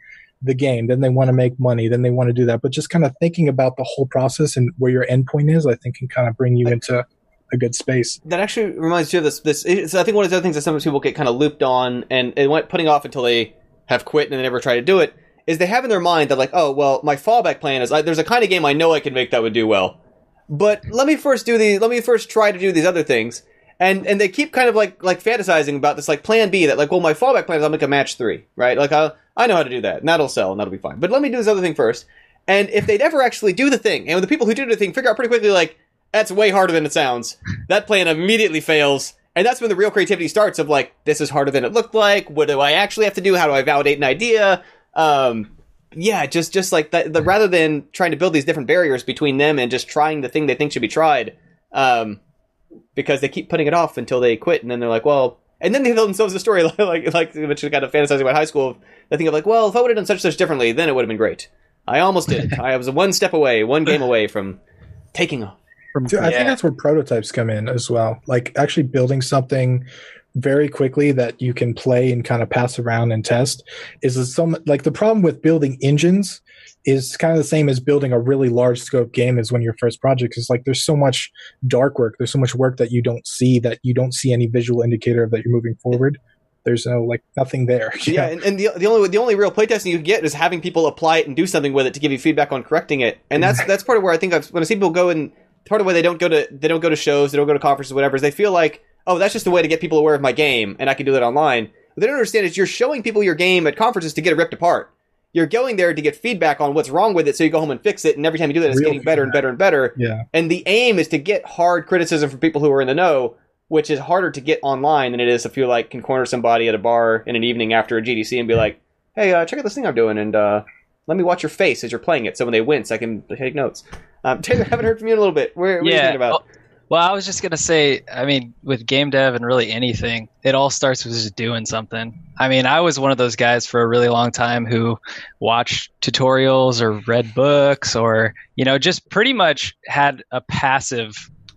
the game, then they want to make money, then they want to do that. But just kind of thinking about the whole process and where your endpoint is, I think, can kind of bring you into a good space. That actually reminds you of this. So I think one of the other things that sometimes people get kind of looped on and they went putting off until they have quit and they never try to do it is they have in their mind that, like, oh, well, my fallback plan is there's a kind of game I know I can make that would do well, but let me first try to do these other things. And they keep kind of like fantasizing about this, like, plan B that, like, well, my fallback plan is I'll make a match 3, right? Like, I know how to do that, and that'll sell, and that'll be fine. But let me do this other thing first. And if they'd ever actually do the thing, and the people who do the thing figure out pretty quickly, like, that's way harder than it sounds. That plan immediately fails. And that's when the real creativity starts of, like, this is harder than it looked like. What do I actually have to do? How do I validate an idea? Yeah, just like that. Rather than trying to build these different barriers between them and just trying the thing they think should be tried, because they keep putting it off until they quit, and then they're like, well, and then they tell themselves the story, like which is kind of fantasizing about high school. They think of like, well, if I would have done such differently, then it would have been great. I almost did. I was one step away, one game away from taking off. I think that's where prototypes come in as well. Like actually building something very quickly that you can play and kind of pass around and test is some, like the problem with building engines is kind of the same as building a really large scope game as when your first project is like, there's so much dark work. There's so much work that you don't see any visual indicator of that you're moving forward. There's no, like, nothing there. Yeah, and the only real playtesting you can get is having people apply it and do something with it to give you feedback on correcting it. And that's part of where I think when I see people go, and part of why they don't go to shows, they don't go to conferences, whatever, is they feel like, oh, that's just a way to get people aware of my game, and I can do that online. What they don't understand is you're showing people your game at conferences to get it ripped apart. You're going there to get feedback on what's wrong with it, so you go home and fix it, and every time you do that, it's really getting better and better and better. Yeah. And the aim is to get hard criticism from people who are in the know, which is harder to get online than it is if you like can corner somebody at a bar in an evening after a GDC and be like, hey, check out this thing I'm doing, and let me watch your face as you're playing it, so when they wince, I can take notes. Taylor, I haven't heard from you in a little bit. What are you thinking about? Well, I was just going to say, I mean, with game dev and really anything, it all starts with just doing something. I mean, I was one of those guys for a really long time who watched tutorials or read books or, you know, just pretty much had a passive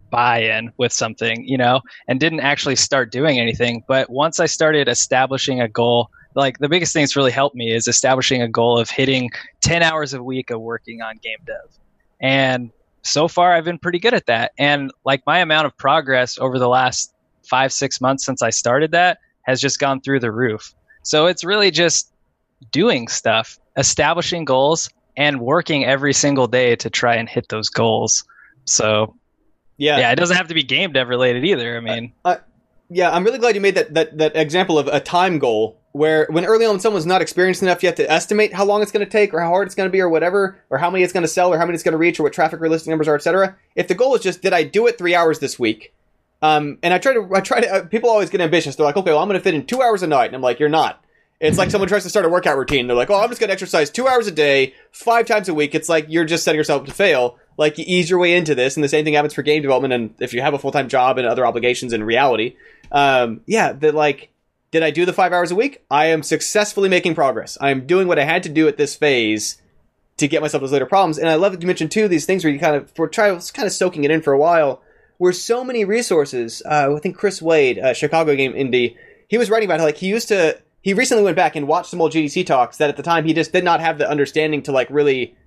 buy-in with something, you know, and didn't actually start doing anything. But once I started establishing a goal, like the biggest thing that's really helped me is establishing a goal of hitting 10 hours a week of working on game dev. And so far, I've been pretty good at that. And like my amount of progress over the last 5-6 months since I started that has just gone through the roof. So it's really just doing stuff, establishing goals, and working every single day to try and hit those goals. So yeah, it doesn't have to be game dev related either. I mean, I'm really glad you made that example of a time goal. Where when early on someone's not experienced enough, you have to estimate how long it's going to take or how hard it's going to be or whatever, or how many it's going to sell or how many it's going to reach or what traffic or listing numbers are, etc. If the goal is just, did I do it 3 hours this week? And I try to people always get ambitious. They're like, okay, well, I'm going to fit in 2 hours a night. And I'm like, you're not. It's like someone tries to start a workout routine. They're like, oh, I'm just going to exercise 2 hours a day, 5 times a week. It's like, you're just setting yourself up to fail. Like, you ease your way into this. And the same thing happens for game development. And if you have a full-time job and other obligations in reality, did I do the 5 hours a week? I am successfully making progress. I am doing what I had to do at this phase to get myself those later problems. And I love that you mentioned, too, these things where you kind of soaking it in for a while, where so many resources, I think Chris Wade, Chicago Game Indie, he was writing about how, like, he recently went back and watched some old GDC talks that at the time he just did not have the understanding to, like, really,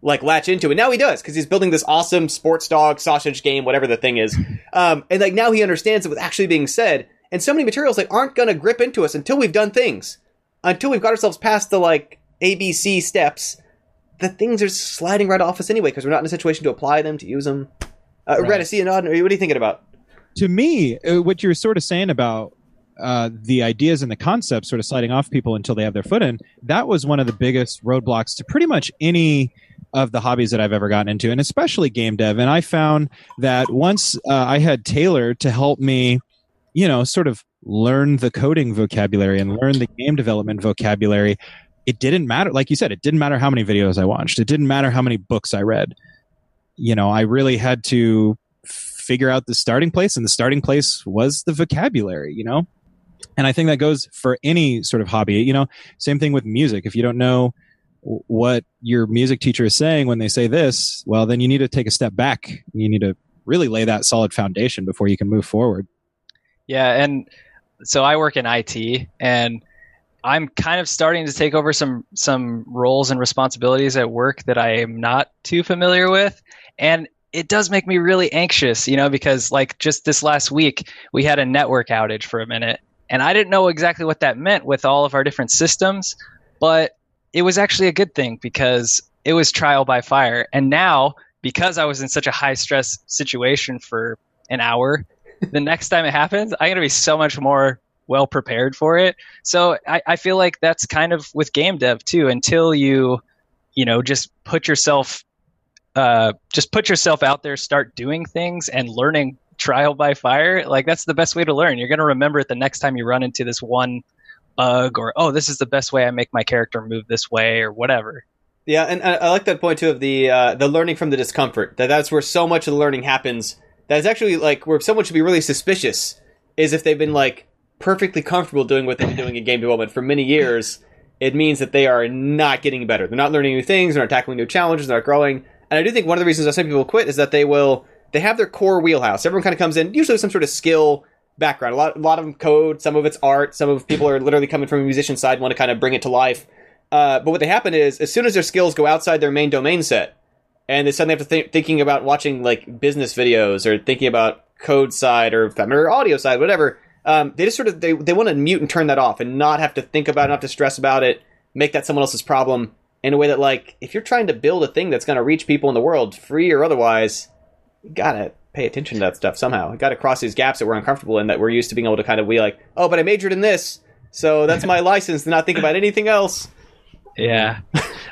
like, latch into. And now he does, because he's building this awesome sports dog sausage game, whatever the thing is. And, like, now he understands it was actually being said. And so many materials that aren't going to grip into us until we've done things. Until we've got ourselves past the, like, ABC steps, the things are sliding right off us anyway because we're not in a situation to apply them, to use them. Right. Rhett, I see you nodding. What are you thinking about? To me, what you're sort of saying about the ideas and the concepts sort of sliding off people until they have their foot in, that was one of the biggest roadblocks to pretty much any of the hobbies that I've ever gotten into, and especially game dev. And I found that once I had Taylor to help me, you know, sort of learn the coding vocabulary and learn the game development vocabulary, it didn't matter. Like you said, it didn't matter how many videos I watched. It didn't matter how many books I read. You know, I really had to figure out the starting place, and the starting place was the vocabulary, you know? And I think that goes for any sort of hobby. You know, same thing with music. If you don't know what your music teacher is saying when they say this, well, then you need to take a step back. You need to really lay that solid foundation before you can move forward. Yeah, and so I work in IT, and I'm kind of starting to take over some roles and responsibilities at work that I am not too familiar with, and it does make me really anxious, you know, because like just this last week, we had a network outage for a minute, and I didn't know exactly what that meant with all of our different systems, but it was actually a good thing because it was trial by fire, and now, because I was in such a high-stress situation for an hour, the next time it happens, I'm going to be so much more well prepared for it. So I feel like that's kind of with game dev too. Until you know, just put yourself out there, start doing things and learning trial by fire. Like that's the best way to learn. You're going to remember it the next time you run into this one bug, or oh, this is the best way I make my character move this way, or whatever. Yeah, and I like that point, too, of the learning from the discomfort. That's where so much of the learning happens. That's actually, like, where someone should be really suspicious is if they've been, like, perfectly comfortable doing what they've been doing in game development for many years. It means that they are not getting better. They're not learning new things. They're not tackling new challenges. They're not growing. And I do think one of the reasons I say people quit is that they have their core wheelhouse. Everyone kind of comes in, usually with some sort of skill background. A lot of them code. Some of it's art. Some of people are literally coming from a musician side and want to kind of bring it to life. But what they happen is, as soon as their skills go outside their main domain set, and they suddenly have to thinking about watching, like, business videos or thinking about code side or audio side, whatever, they just sort of, they want to mute and turn that off and not have to think about it, not have to stress about it, make that someone else's problem in a way that, like, if you're trying to build a thing that's going to reach people in the world, free or otherwise, you got to pay attention to that stuff somehow. You got to cross these gaps that we're uncomfortable in, that we're used to being able to kind of be like, oh, but I majored in this, so that's my license to not think about anything else. Yeah.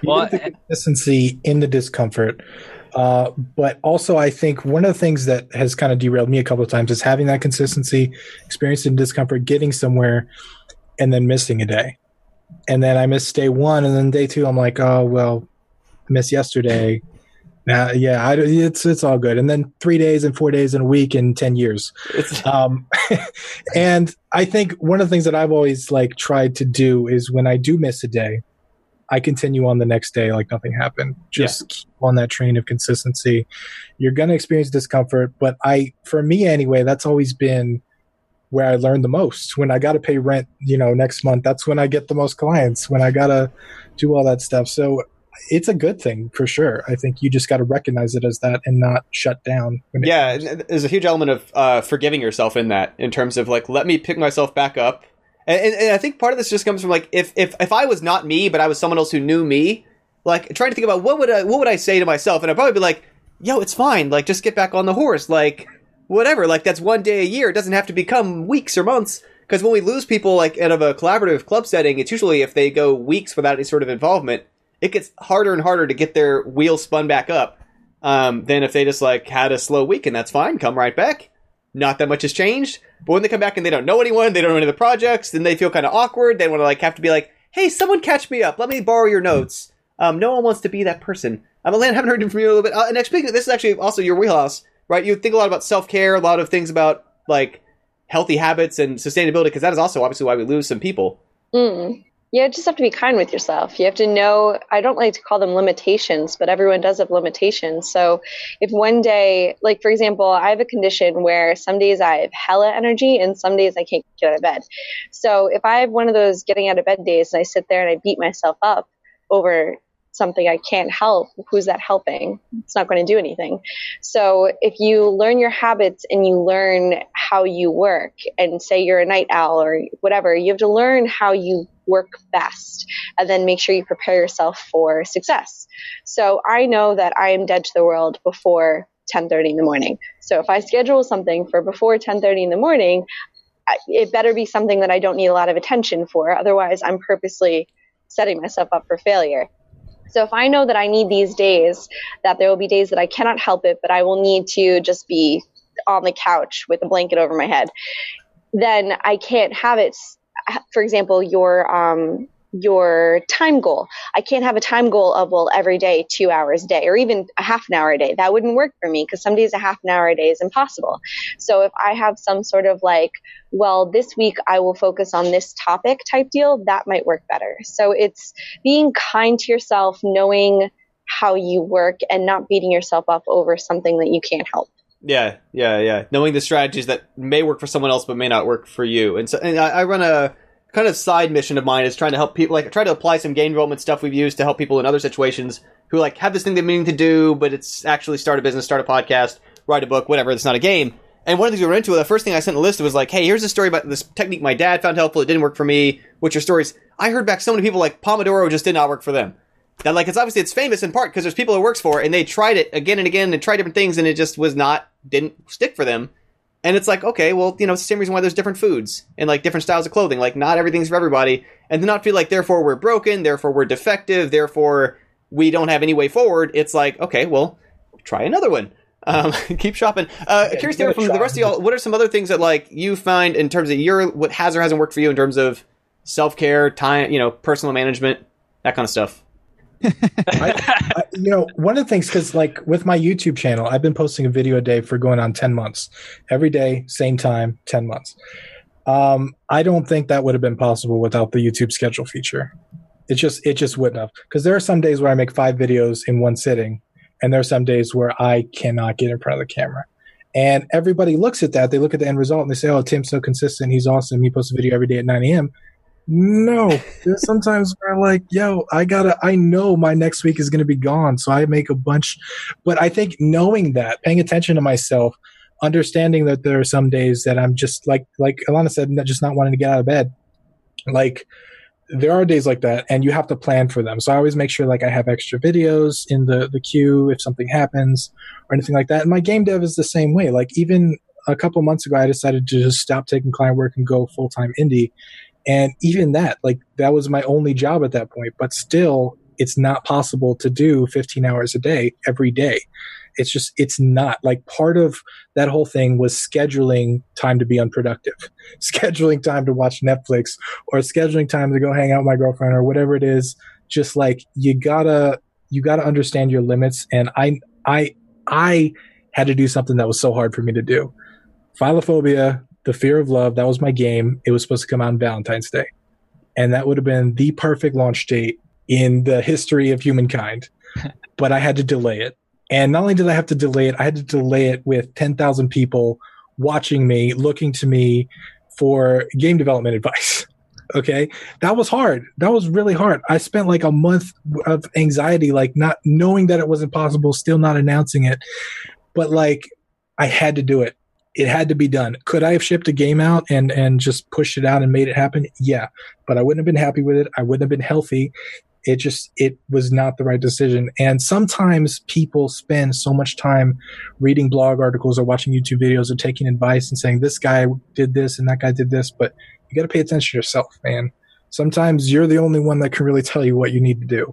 Well, the consistency in the discomfort. But also, I think one of the things that has kind of derailed me a couple of times is having that consistency, experiencing discomfort, getting somewhere, and then missing a day. And then I missed day one, and then day two, I'm like, oh, well, I missed yesterday. Now, yeah, it's all good. And then 3 days and 4 days and a week and 10 years. And I think one of the things that I've always, like, tried to do is when I do miss a day, I continue on the next day like nothing happened. Just keep on that train of consistency. You're going to experience discomfort, but for me anyway, that's always been where I learned the most. When I got to pay rent, next month, that's when I get the most clients, when I got to do all that stuff. So it's a good thing for sure. I think you just got to recognize it as that and not shut down. Yeah, there's a huge element of forgiving yourself in that, in terms of like, let me pick myself back up. And I think part of this just comes from, like, if I was not me, but I was someone else who knew me, like, trying to think about what would I say to myself, and I'd probably be like, yo, it's fine, like, just get back on the horse, like, whatever, like, that's one day a year, it doesn't have to become weeks or months, because when we lose people, like, out of a collaborative club setting, it's usually if they go weeks without any sort of involvement, it gets harder and harder to get their wheels spun back up than if they just, like, had a slow week, and that's fine, come right back. Not that much has changed, but when they come back and they don't know anyone, they don't know any of the projects, then they feel kind of awkward. They want to have to be like, hey, someone catch me up. Let me borrow your notes. No one wants to be that person. Alana, I haven't heard from you in a little bit. And actually, this is actually also your wheelhouse, right? You think a lot about self-care, a lot of things about, like, healthy habits and sustainability, because that is also obviously why we lose some people. Mm-mm. You just have to be kind with yourself. You have to know, I don't like to call them limitations, but everyone does have limitations. So if one day, like, for example, I have a condition where some days I have hella energy and some days I can't get out of bed. So if I have one of those getting out of bed days and I sit there and I beat myself up over something I can't help, who's that helping? It's not going to do anything. So if you learn your habits and you learn how you work, and say you're a night owl or whatever, you have to learn how you work best and then make sure you prepare yourself for success. So I know that I am dead to the world before 10:30 in the morning. So if I schedule something for before 10:30 in the morning, it better be something that I don't need a lot of attention for. Otherwise, I'm purposely setting myself up for failure. So if I know that I need these days, that there will be days that I cannot help it, but I will need to just be on the couch with a blanket over my head, then I can't have it. For example, your time goal. I can't have a time goal of, well, every day, 2 hours a day, or even a half an hour a day. That wouldn't work for me, because some days a half an hour a day is impossible. So if I have some sort of like, well, this week I will focus on this topic type deal, that might work better. So it's being kind to yourself, knowing how you work, and not beating yourself up over something that you can't help. Yeah. Knowing the strategies that may work for someone else but may not work for you. And so, and I run a kind of side mission of mine is trying to help people, like, try to apply some game development stuff we've used to help people in other situations who, like, have this thing they're meaning to do, but it's actually start a business, start a podcast, write a book, whatever. It's not a game. And one of the things we ran into, the first thing I sent a list was like, hey, here's a story about this technique my dad found helpful. It didn't work for me. What's your stories? I heard back so many people like Pomodoro just did not work for them. That, like, it's obviously, it's famous in part because there's people it works for, and they tried it again and again and tried different things, and it just didn't stick for them. And it's like, okay, well, it's the same reason why there's different foods and, like, different styles of clothing. Like, not everything's for everybody. And to not feel like, therefore, we're broken, therefore, we're defective, therefore, we don't have any way forward. It's like, okay, well, try another one. Keep shopping. Curious to hear from the rest of y'all, what are some other things that, like, you find in terms of what has or hasn't worked for you in terms of self-care, time, personal management, that kind of stuff? I, you know, one of the things, because like with my YouTube channel, I've been posting a video a day for going on 10 months. Every day, same time, 10 months. I don't think that would have been possible without the YouTube schedule feature. It just wouldn't have. Because there are some days where I make 5 videos in one sitting, and there are some days where I cannot get in front of the camera. And everybody looks at that. They look at the end result, and they say, oh, Tim's so consistent. He's awesome. He posts a video every day at 9 a.m. No, there's sometimes where I'm like, yo, I know my next week is going to be gone. So I make a bunch. But I think knowing that, paying attention to myself, understanding that there are some days that I'm just like Alana said, just not wanting to get out of bed. Like, there are days like that, and you have to plan for them. So I always make sure like I have extra videos in the queue if something happens or anything like that. And my game dev is the same way. Like, even a couple months ago, I decided to just stop taking client work and go full-time indie. And even that, like, that was my only job at that point. But still, it's not possible to do 15 hours a day every day. It's just, it's not. Like, part of that whole thing was scheduling time to be unproductive, scheduling time to watch Netflix, or scheduling time to go hang out with my girlfriend or whatever it is. Just like, you gotta understand your limits. And I had to do something that was so hard for me to do. Philophobia, The Fear of Love, that was my game. It was supposed to come out on Valentine's Day. And that would have been the perfect launch date in the history of humankind. But I had to delay it. And not only did I have to delay it, I had to delay it with 10,000 people watching me, looking to me for game development advice. Okay? That was hard. That was really hard. I spent like a month of anxiety, like not knowing that it wasn't possible, still not announcing it. But like, I had to do it. It had to be done. Could I have shipped a game out and just pushed it out and made it happen? Yeah. But I wouldn't have been happy with it. I wouldn't have been healthy. It was not the right decision. And sometimes people spend so much time reading blog articles or watching YouTube videos or taking advice and saying, this guy did this and that guy did this. But you got to pay attention to yourself, man. Sometimes you're the only one that can really tell you what you need to do.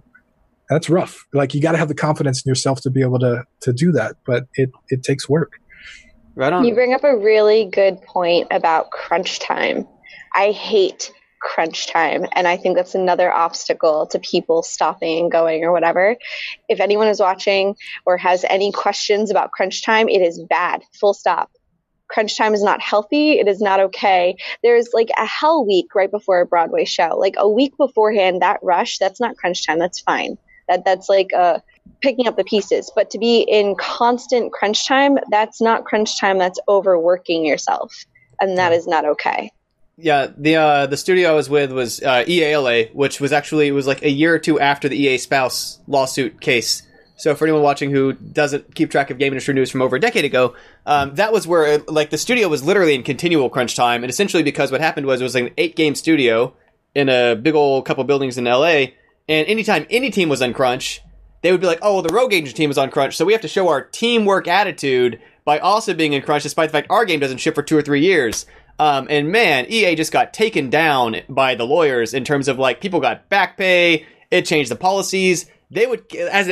And that's rough. Like, you got to have the confidence in yourself to be able to do that. But it takes work. Right on. You bring up a really good point about crunch time. I hate crunch time, and I think that's another obstacle to people stopping and going or whatever. If anyone is watching or has any questions about crunch time, it is bad. Full stop. Crunch time is not healthy. It is not okay. There's like a hell week right before a Broadway show. Like, a week beforehand, that rush, that's not crunch time. That's fine. That's like a picking up the pieces. But to be in constant crunch time, that's not crunch time. That's overworking yourself, and that is not okay. Yeah, the studio I was with was EALA, which was actually, it was like a year or two after the EA spouse lawsuit case. So for anyone watching who doesn't keep track of game industry news from over a decade ago, that was where like the studio was literally in continual crunch time. And essentially, because what happened was, it was like an 8-game studio in a big old couple buildings in LA, and anytime any team was on crunch, they would be like, oh, well, the Rogue Agent team is on crunch, so we have to show our teamwork attitude by also being in crunch, despite the fact our game doesn't ship for 2 or 3 years. And man, EA just got taken down by the lawyers in terms of, like, people got back pay, it changed the policies. They would,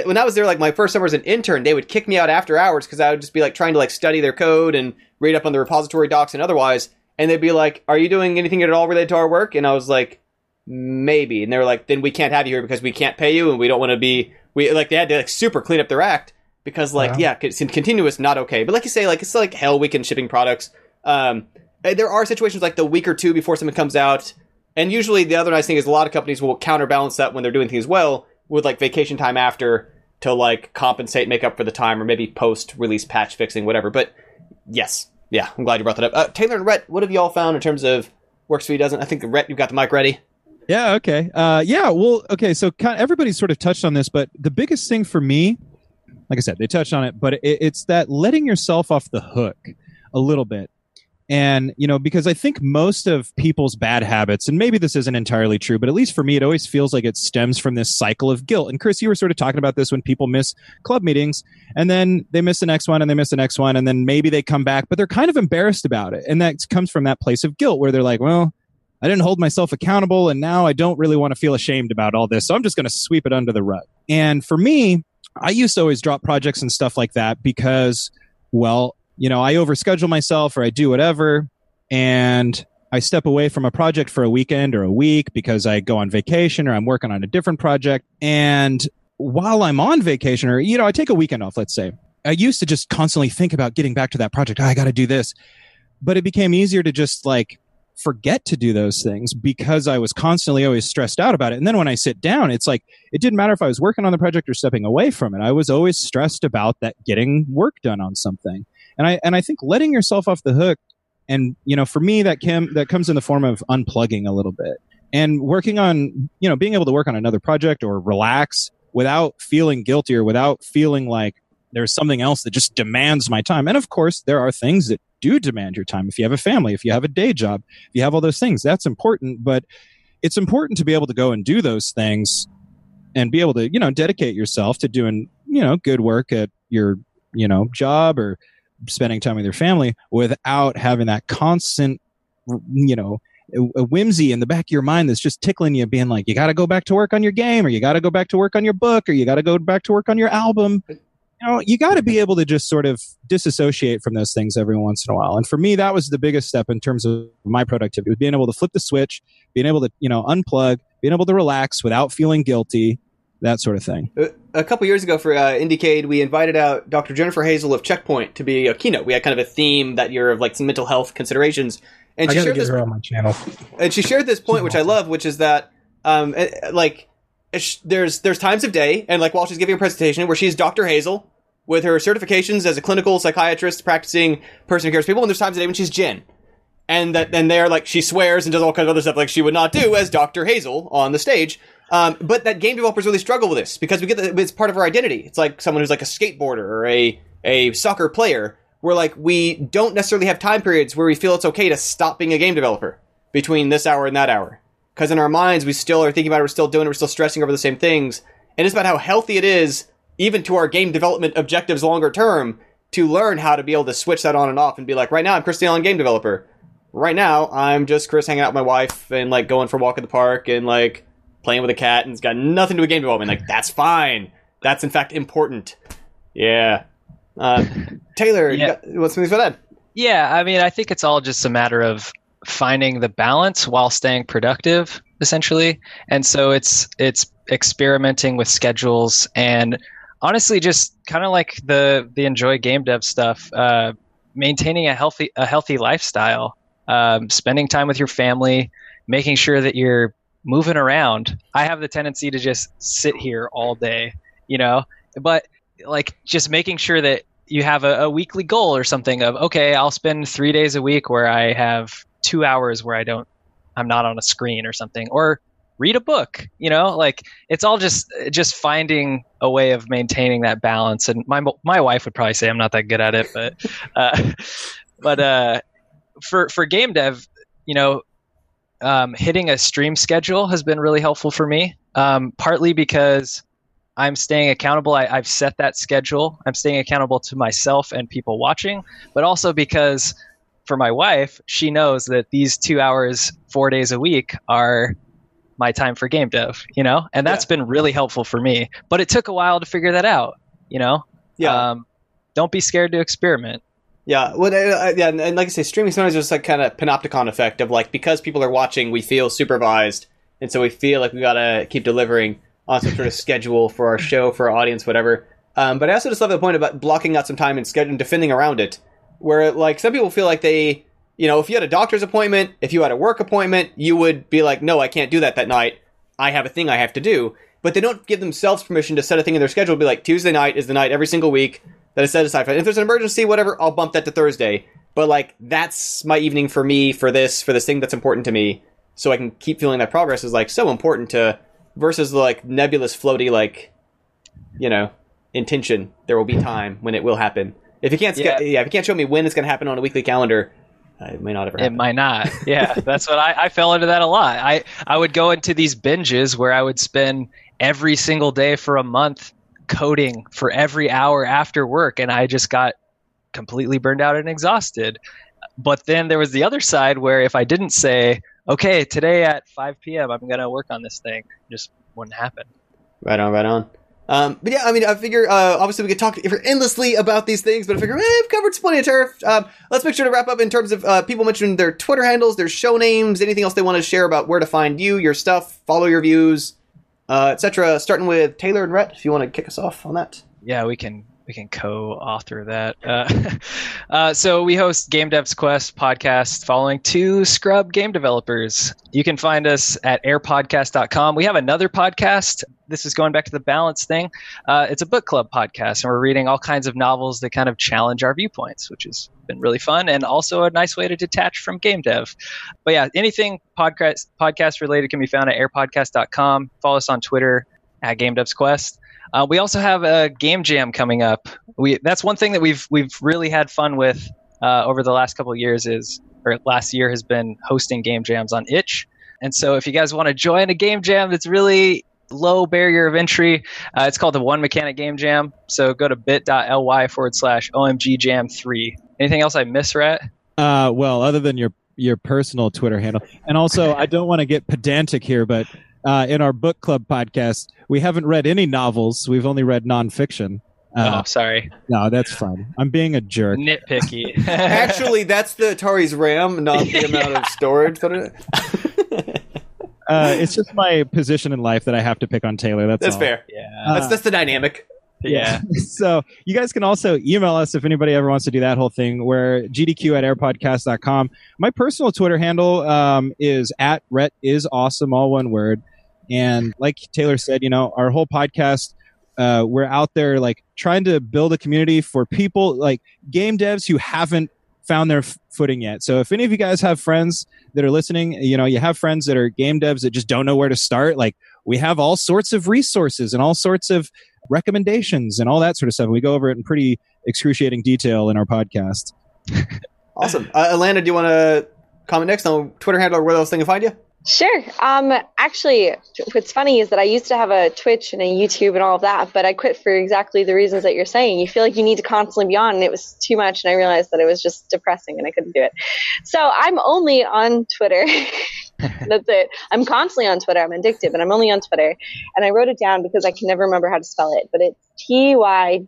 when I was there, like, my first summer as an intern, they would kick me out after hours because I would just be, like, trying to, like, study their code and read up on the repository docs and otherwise, and they'd be like, are you doing anything at all related to our work? And I was like, maybe. And they were like, then we can't have you here because we can't pay you, and we don't want to be... they had to super clean up their act because it seemed continuous, not okay. But like you say, like, it's like hell week in shipping products. There are situations like the week or two before something comes out. And usually the other nice thing is a lot of companies will counterbalance that when they're doing things well with like vacation time after to like compensate, make up for the time, or maybe post release patch fixing, whatever. But yes. Yeah. I'm glad you brought that up. Taylor and Rhett, what have y'all found in terms of works for you doesn't? I think Rhett, you've got the mic ready. Yeah, okay. So kind of everybody's sort of touched on this, but the biggest thing for me, like I said, they touched on it, but it's that letting yourself off the hook a little bit. And, you know, because I think most of people's bad habits, and maybe this isn't entirely true, but at least for me, it always feels like it stems from this cycle of guilt. And Chris, you were sort of talking about this when people miss club meetings, and then they miss the next one, and they miss the next one, and then maybe they come back, but they're kind of embarrassed about it. And that comes from that place of guilt where they're like, well, I didn't hold myself accountable, and now I don't really want to feel ashamed about all this, so I'm just going to sweep it under the rug. And for me, I used to always drop projects and stuff like that because, well, you know, I overschedule myself or I do whatever, and I step away from a project for a weekend or a week because I go on vacation or I'm working on a different project, and while I'm on vacation, or, you know, I take a weekend off, let's say, I used to just constantly think about getting back to that project. I got to do this. But it became easier to just like forget to do those things because I was constantly always stressed out about it. And then when I sit down, it's like, it didn't matter if I was working on the project or stepping away from it. I was always stressed about that getting work done on something. And I think letting yourself off the hook, and, you know, for me, that comes in the form of unplugging a little bit and working on, you know, being able to work on another project or relax without feeling guilty or without feeling like there's something else that just demands my time. And of course, there are things that do demand your time. If you have a family, if you have a day job, if you have all those things, that's important. But it's important to be able to go and do those things and be able to, you know, dedicate yourself to doing, you know, good work at your, you know, job or spending time with your family without having that constant, you know, a whimsy in the back of your mind that's just tickling you, being like, you got to go back to work on your game, or you got to go back to work on your book, or you got to go back to work on your album. You know, you got to be able to just sort of disassociate from those things every once in a while. And for me, that was the biggest step in terms of my productivity, was being able to flip the switch, being able to, you know, unplug, being able to relax without feeling guilty, that sort of thing. A couple years ago for IndieCade, we invited out Dr. Jennifer Hazel of Checkpoint to be a keynote. We had kind of a theme that year of like some mental health considerations. And I got to get her on my channel. And she shared this point, which I love, which is that like there's times of day, and like while she's giving a presentation where she's Dr. Hazel with her certifications as a clinical psychiatrist, practicing person who cares people, and there's times of day when she's Jen. And they're like, she swears and does all kinds of other stuff like she would not do as Dr. Hazel on the stage. But that game developers really struggle with this because we get that it's part of our identity. It's like someone who's like a skateboarder or a soccer player. We're like, we don't necessarily have time periods where we feel it's okay to stop being a game developer between this hour and that hour. Because in our minds, we still are thinking about it, we're still doing it, we're still stressing over the same things. And it's about how healthy it is, even to our game development objectives longer term, to learn how to be able to switch that on and off and be like, right now I'm Chris Deleon, game developer. Right now, I'm just Chris hanging out with my wife and like going for a walk in the park and like playing with a cat, and it's got nothing to do with game development. Like, that's fine. That's in fact important. Yeah. Taylor, yeah. You want something for that? Yeah, I mean, I think it's all just a matter of finding the balance while staying productive, essentially. And so it's experimenting with schedules and honestly just kind of like the enjoy game dev stuff, maintaining a healthy lifestyle, spending time with your family, making sure that you're moving around. I have the tendency to just sit here all day, you know, but like just making sure that you have a weekly goal or something of, okay, I'll spend 3 days a week where I have 2 hours where I'm not on a screen or something, or read a book, you know, like it's all just finding a way of maintaining that balance. And my wife would probably say I'm not that good at it, but for game dev, you know, hitting a stream schedule has been really helpful for me, partly because I'm staying accountable. I've set that schedule. I'm staying accountable to myself and people watching, but also because for my wife, she knows that these 2 hours, 4 days a week are my time for game dev, you know, and that's been really helpful for me, but it took a while to figure that out, you know? Yeah. Don't be scared to experiment. Yeah, well, and like I say, streaming sometimes there's like kind of panopticon effect of like, because people are watching, we feel supervised, and so we feel like we gotta keep delivering on some sort of schedule for our show, for our audience, whatever. But I also just love the point about blocking out some time and scheduling, defending around it, where like some people feel like they, you know, if you had a doctor's appointment, if you had a work appointment, you would be like, no, I can't do that night. I have a thing I have to do. But they don't give themselves permission to set a thing in their schedule. Be like, Tuesday night is the night every single week that is set aside for. If there's an emergency, whatever, I'll bump that to Thursday. But like, that's my evening for me, for this thing that's important to me, so I can keep feeling that progress is like so important to, versus the like nebulous, floaty, like, you know, intention. There will be time when it will happen. If you can't, if you can't show me when it's going to happen on a weekly calendar, it may not ever happen. It might not. Yeah, that's what I fell into that a lot. I would go into these binges where I would spend every single day for a month coding for every hour after work, and I just got completely burned out and exhausted. But then there was the other side where if I didn't say, okay, today at 5 p.m. I'm going to work on this thing, it just wouldn't happen. Right on. But yeah, I mean, I figure, obviously we could talk endlessly about these things, but I figure we've covered plenty of turf. Let's make sure to wrap up in terms of, people mentioning their Twitter handles, their show names, anything else they want to share about where to find you, your stuff, follow your views, etc. Starting with Taylor and Rhett, if you want to kick us off on that. Yeah, we can co-author that. So we host Game Dev's Quest podcast following two scrub game developers. You can find us at airpodcast.com. We have another podcast. This is going back to the balance thing. It's a book club podcast, and we're reading all kinds of novels that kind of challenge our viewpoints, which has been really fun and also a nice way to detach from game dev. But yeah, anything podcast related can be found at airpodcast.com. Follow us on Twitter at Game Dev's Quest. We also have a game jam coming up. That's one thing that we've really had fun with over the last couple of years last year has been hosting game jams on Itch. And so if you guys want to join a game jam that's really low barrier of entry, it's called the One Mechanic Game Jam. So go to bit.ly/OMGjam3. Anything else I miss, Rhett? Well, other than your personal Twitter handle. And also, I don't want to get pedantic here, but... in our book club podcast, we haven't read any novels. We've only read nonfiction. Oh, sorry. No, that's fine. I'm being a jerk. Nitpicky. Actually, that's the Atari's RAM, not the amount of storage. It's just my position in life that I have to pick on Taylor. That's all. Fair. Yeah. That's the dynamic. Yeah. So you guys can also email us if anybody ever wants to do that whole thing. We're gdq@airpodcast.com. My personal Twitter handle is at Rhett is awesome, all one word. And like Taylor said, our whole podcast, we're out there like trying to build a community for people like game devs who haven't found their footing yet. So if any of you guys have friends that are listening, you have friends that are game devs that just don't know where to start. Like we have all sorts of resources and all sorts of recommendations and all that sort of stuff. We go over it in pretty excruciating detail in our podcast. Awesome. Alana, do you want to comment next on Twitter handle or where else they can find you? Sure. Actually, what's funny is that I used to have a Twitch and a YouTube and all of that, but I quit for exactly the reasons that you're saying. You feel like you need to constantly be on, and it was too much, and I realized that it was just depressing and I couldn't do it. So I'm only on Twitter. That's it. I'm constantly on Twitter. I'm addictive, and I'm only on Twitter. And I wrote it down because I can never remember how to spell it, but it's TYBAWAI.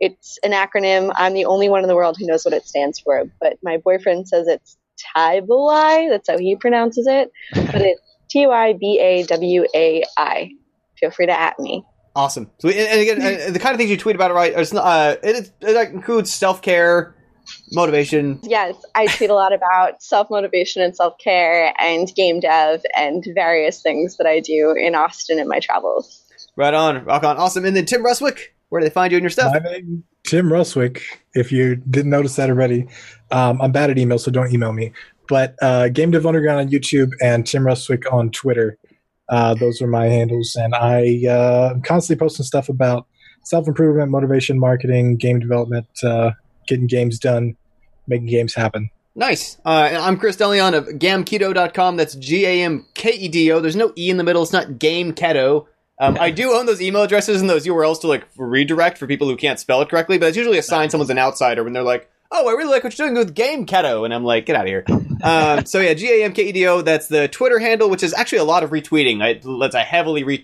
It's an acronym. I'm the only one in the world who knows what it stands for, but my boyfriend says it's Tybawai. That's how he pronounces it. But it's TYBAWAI. Feel free to at me. Awesome. So, and again, the kind of things you tweet about it, right? It's not, it includes self-care, motivation. Yes, I tweet a lot about self-motivation and self-care and game dev and various things that I do in Austin in my travels. Right on. Rock on. Awesome. And then Tim Ruswick, where do they find you and your stuff? My name, Tim Ruswick, if you didn't notice that already. I'm bad at email, so don't email me. But Game Dev Underground on YouTube and Tim Ruswick on Twitter. Those are my handles. And I'm constantly posting stuff about self-improvement, motivation, marketing, game development, getting games done, making games happen. Nice. And I'm Chris Deleon of Gamkedo.com. That's Gamkedo. There's no E in the middle. It's not Gamekedo. I do own those email addresses and those URLs to like redirect for people who can't spell it correctly, but it's usually a sign someone's an outsider when they're like, oh, I really like what you're doing with Gamkedo, and I'm like, get out of here. So yeah, Gamkedo, that's the Twitter handle, which is actually a lot of retweeting.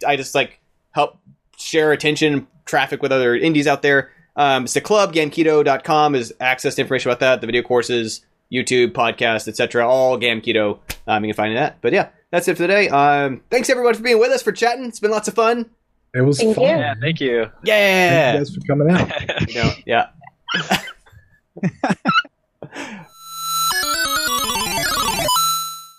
I just like help share attention, traffic with other indies out there. It's the club. Gamkedo.com is access to information about that, the video courses, YouTube, podcast, etc. All Gamkedo. You can find that. But yeah, that's it for today. Thanks everyone for being with us, for chatting. It's been lots of fun. It was fun. Yeah, thank you. Yeah. Thank you guys for coming out. Yeah.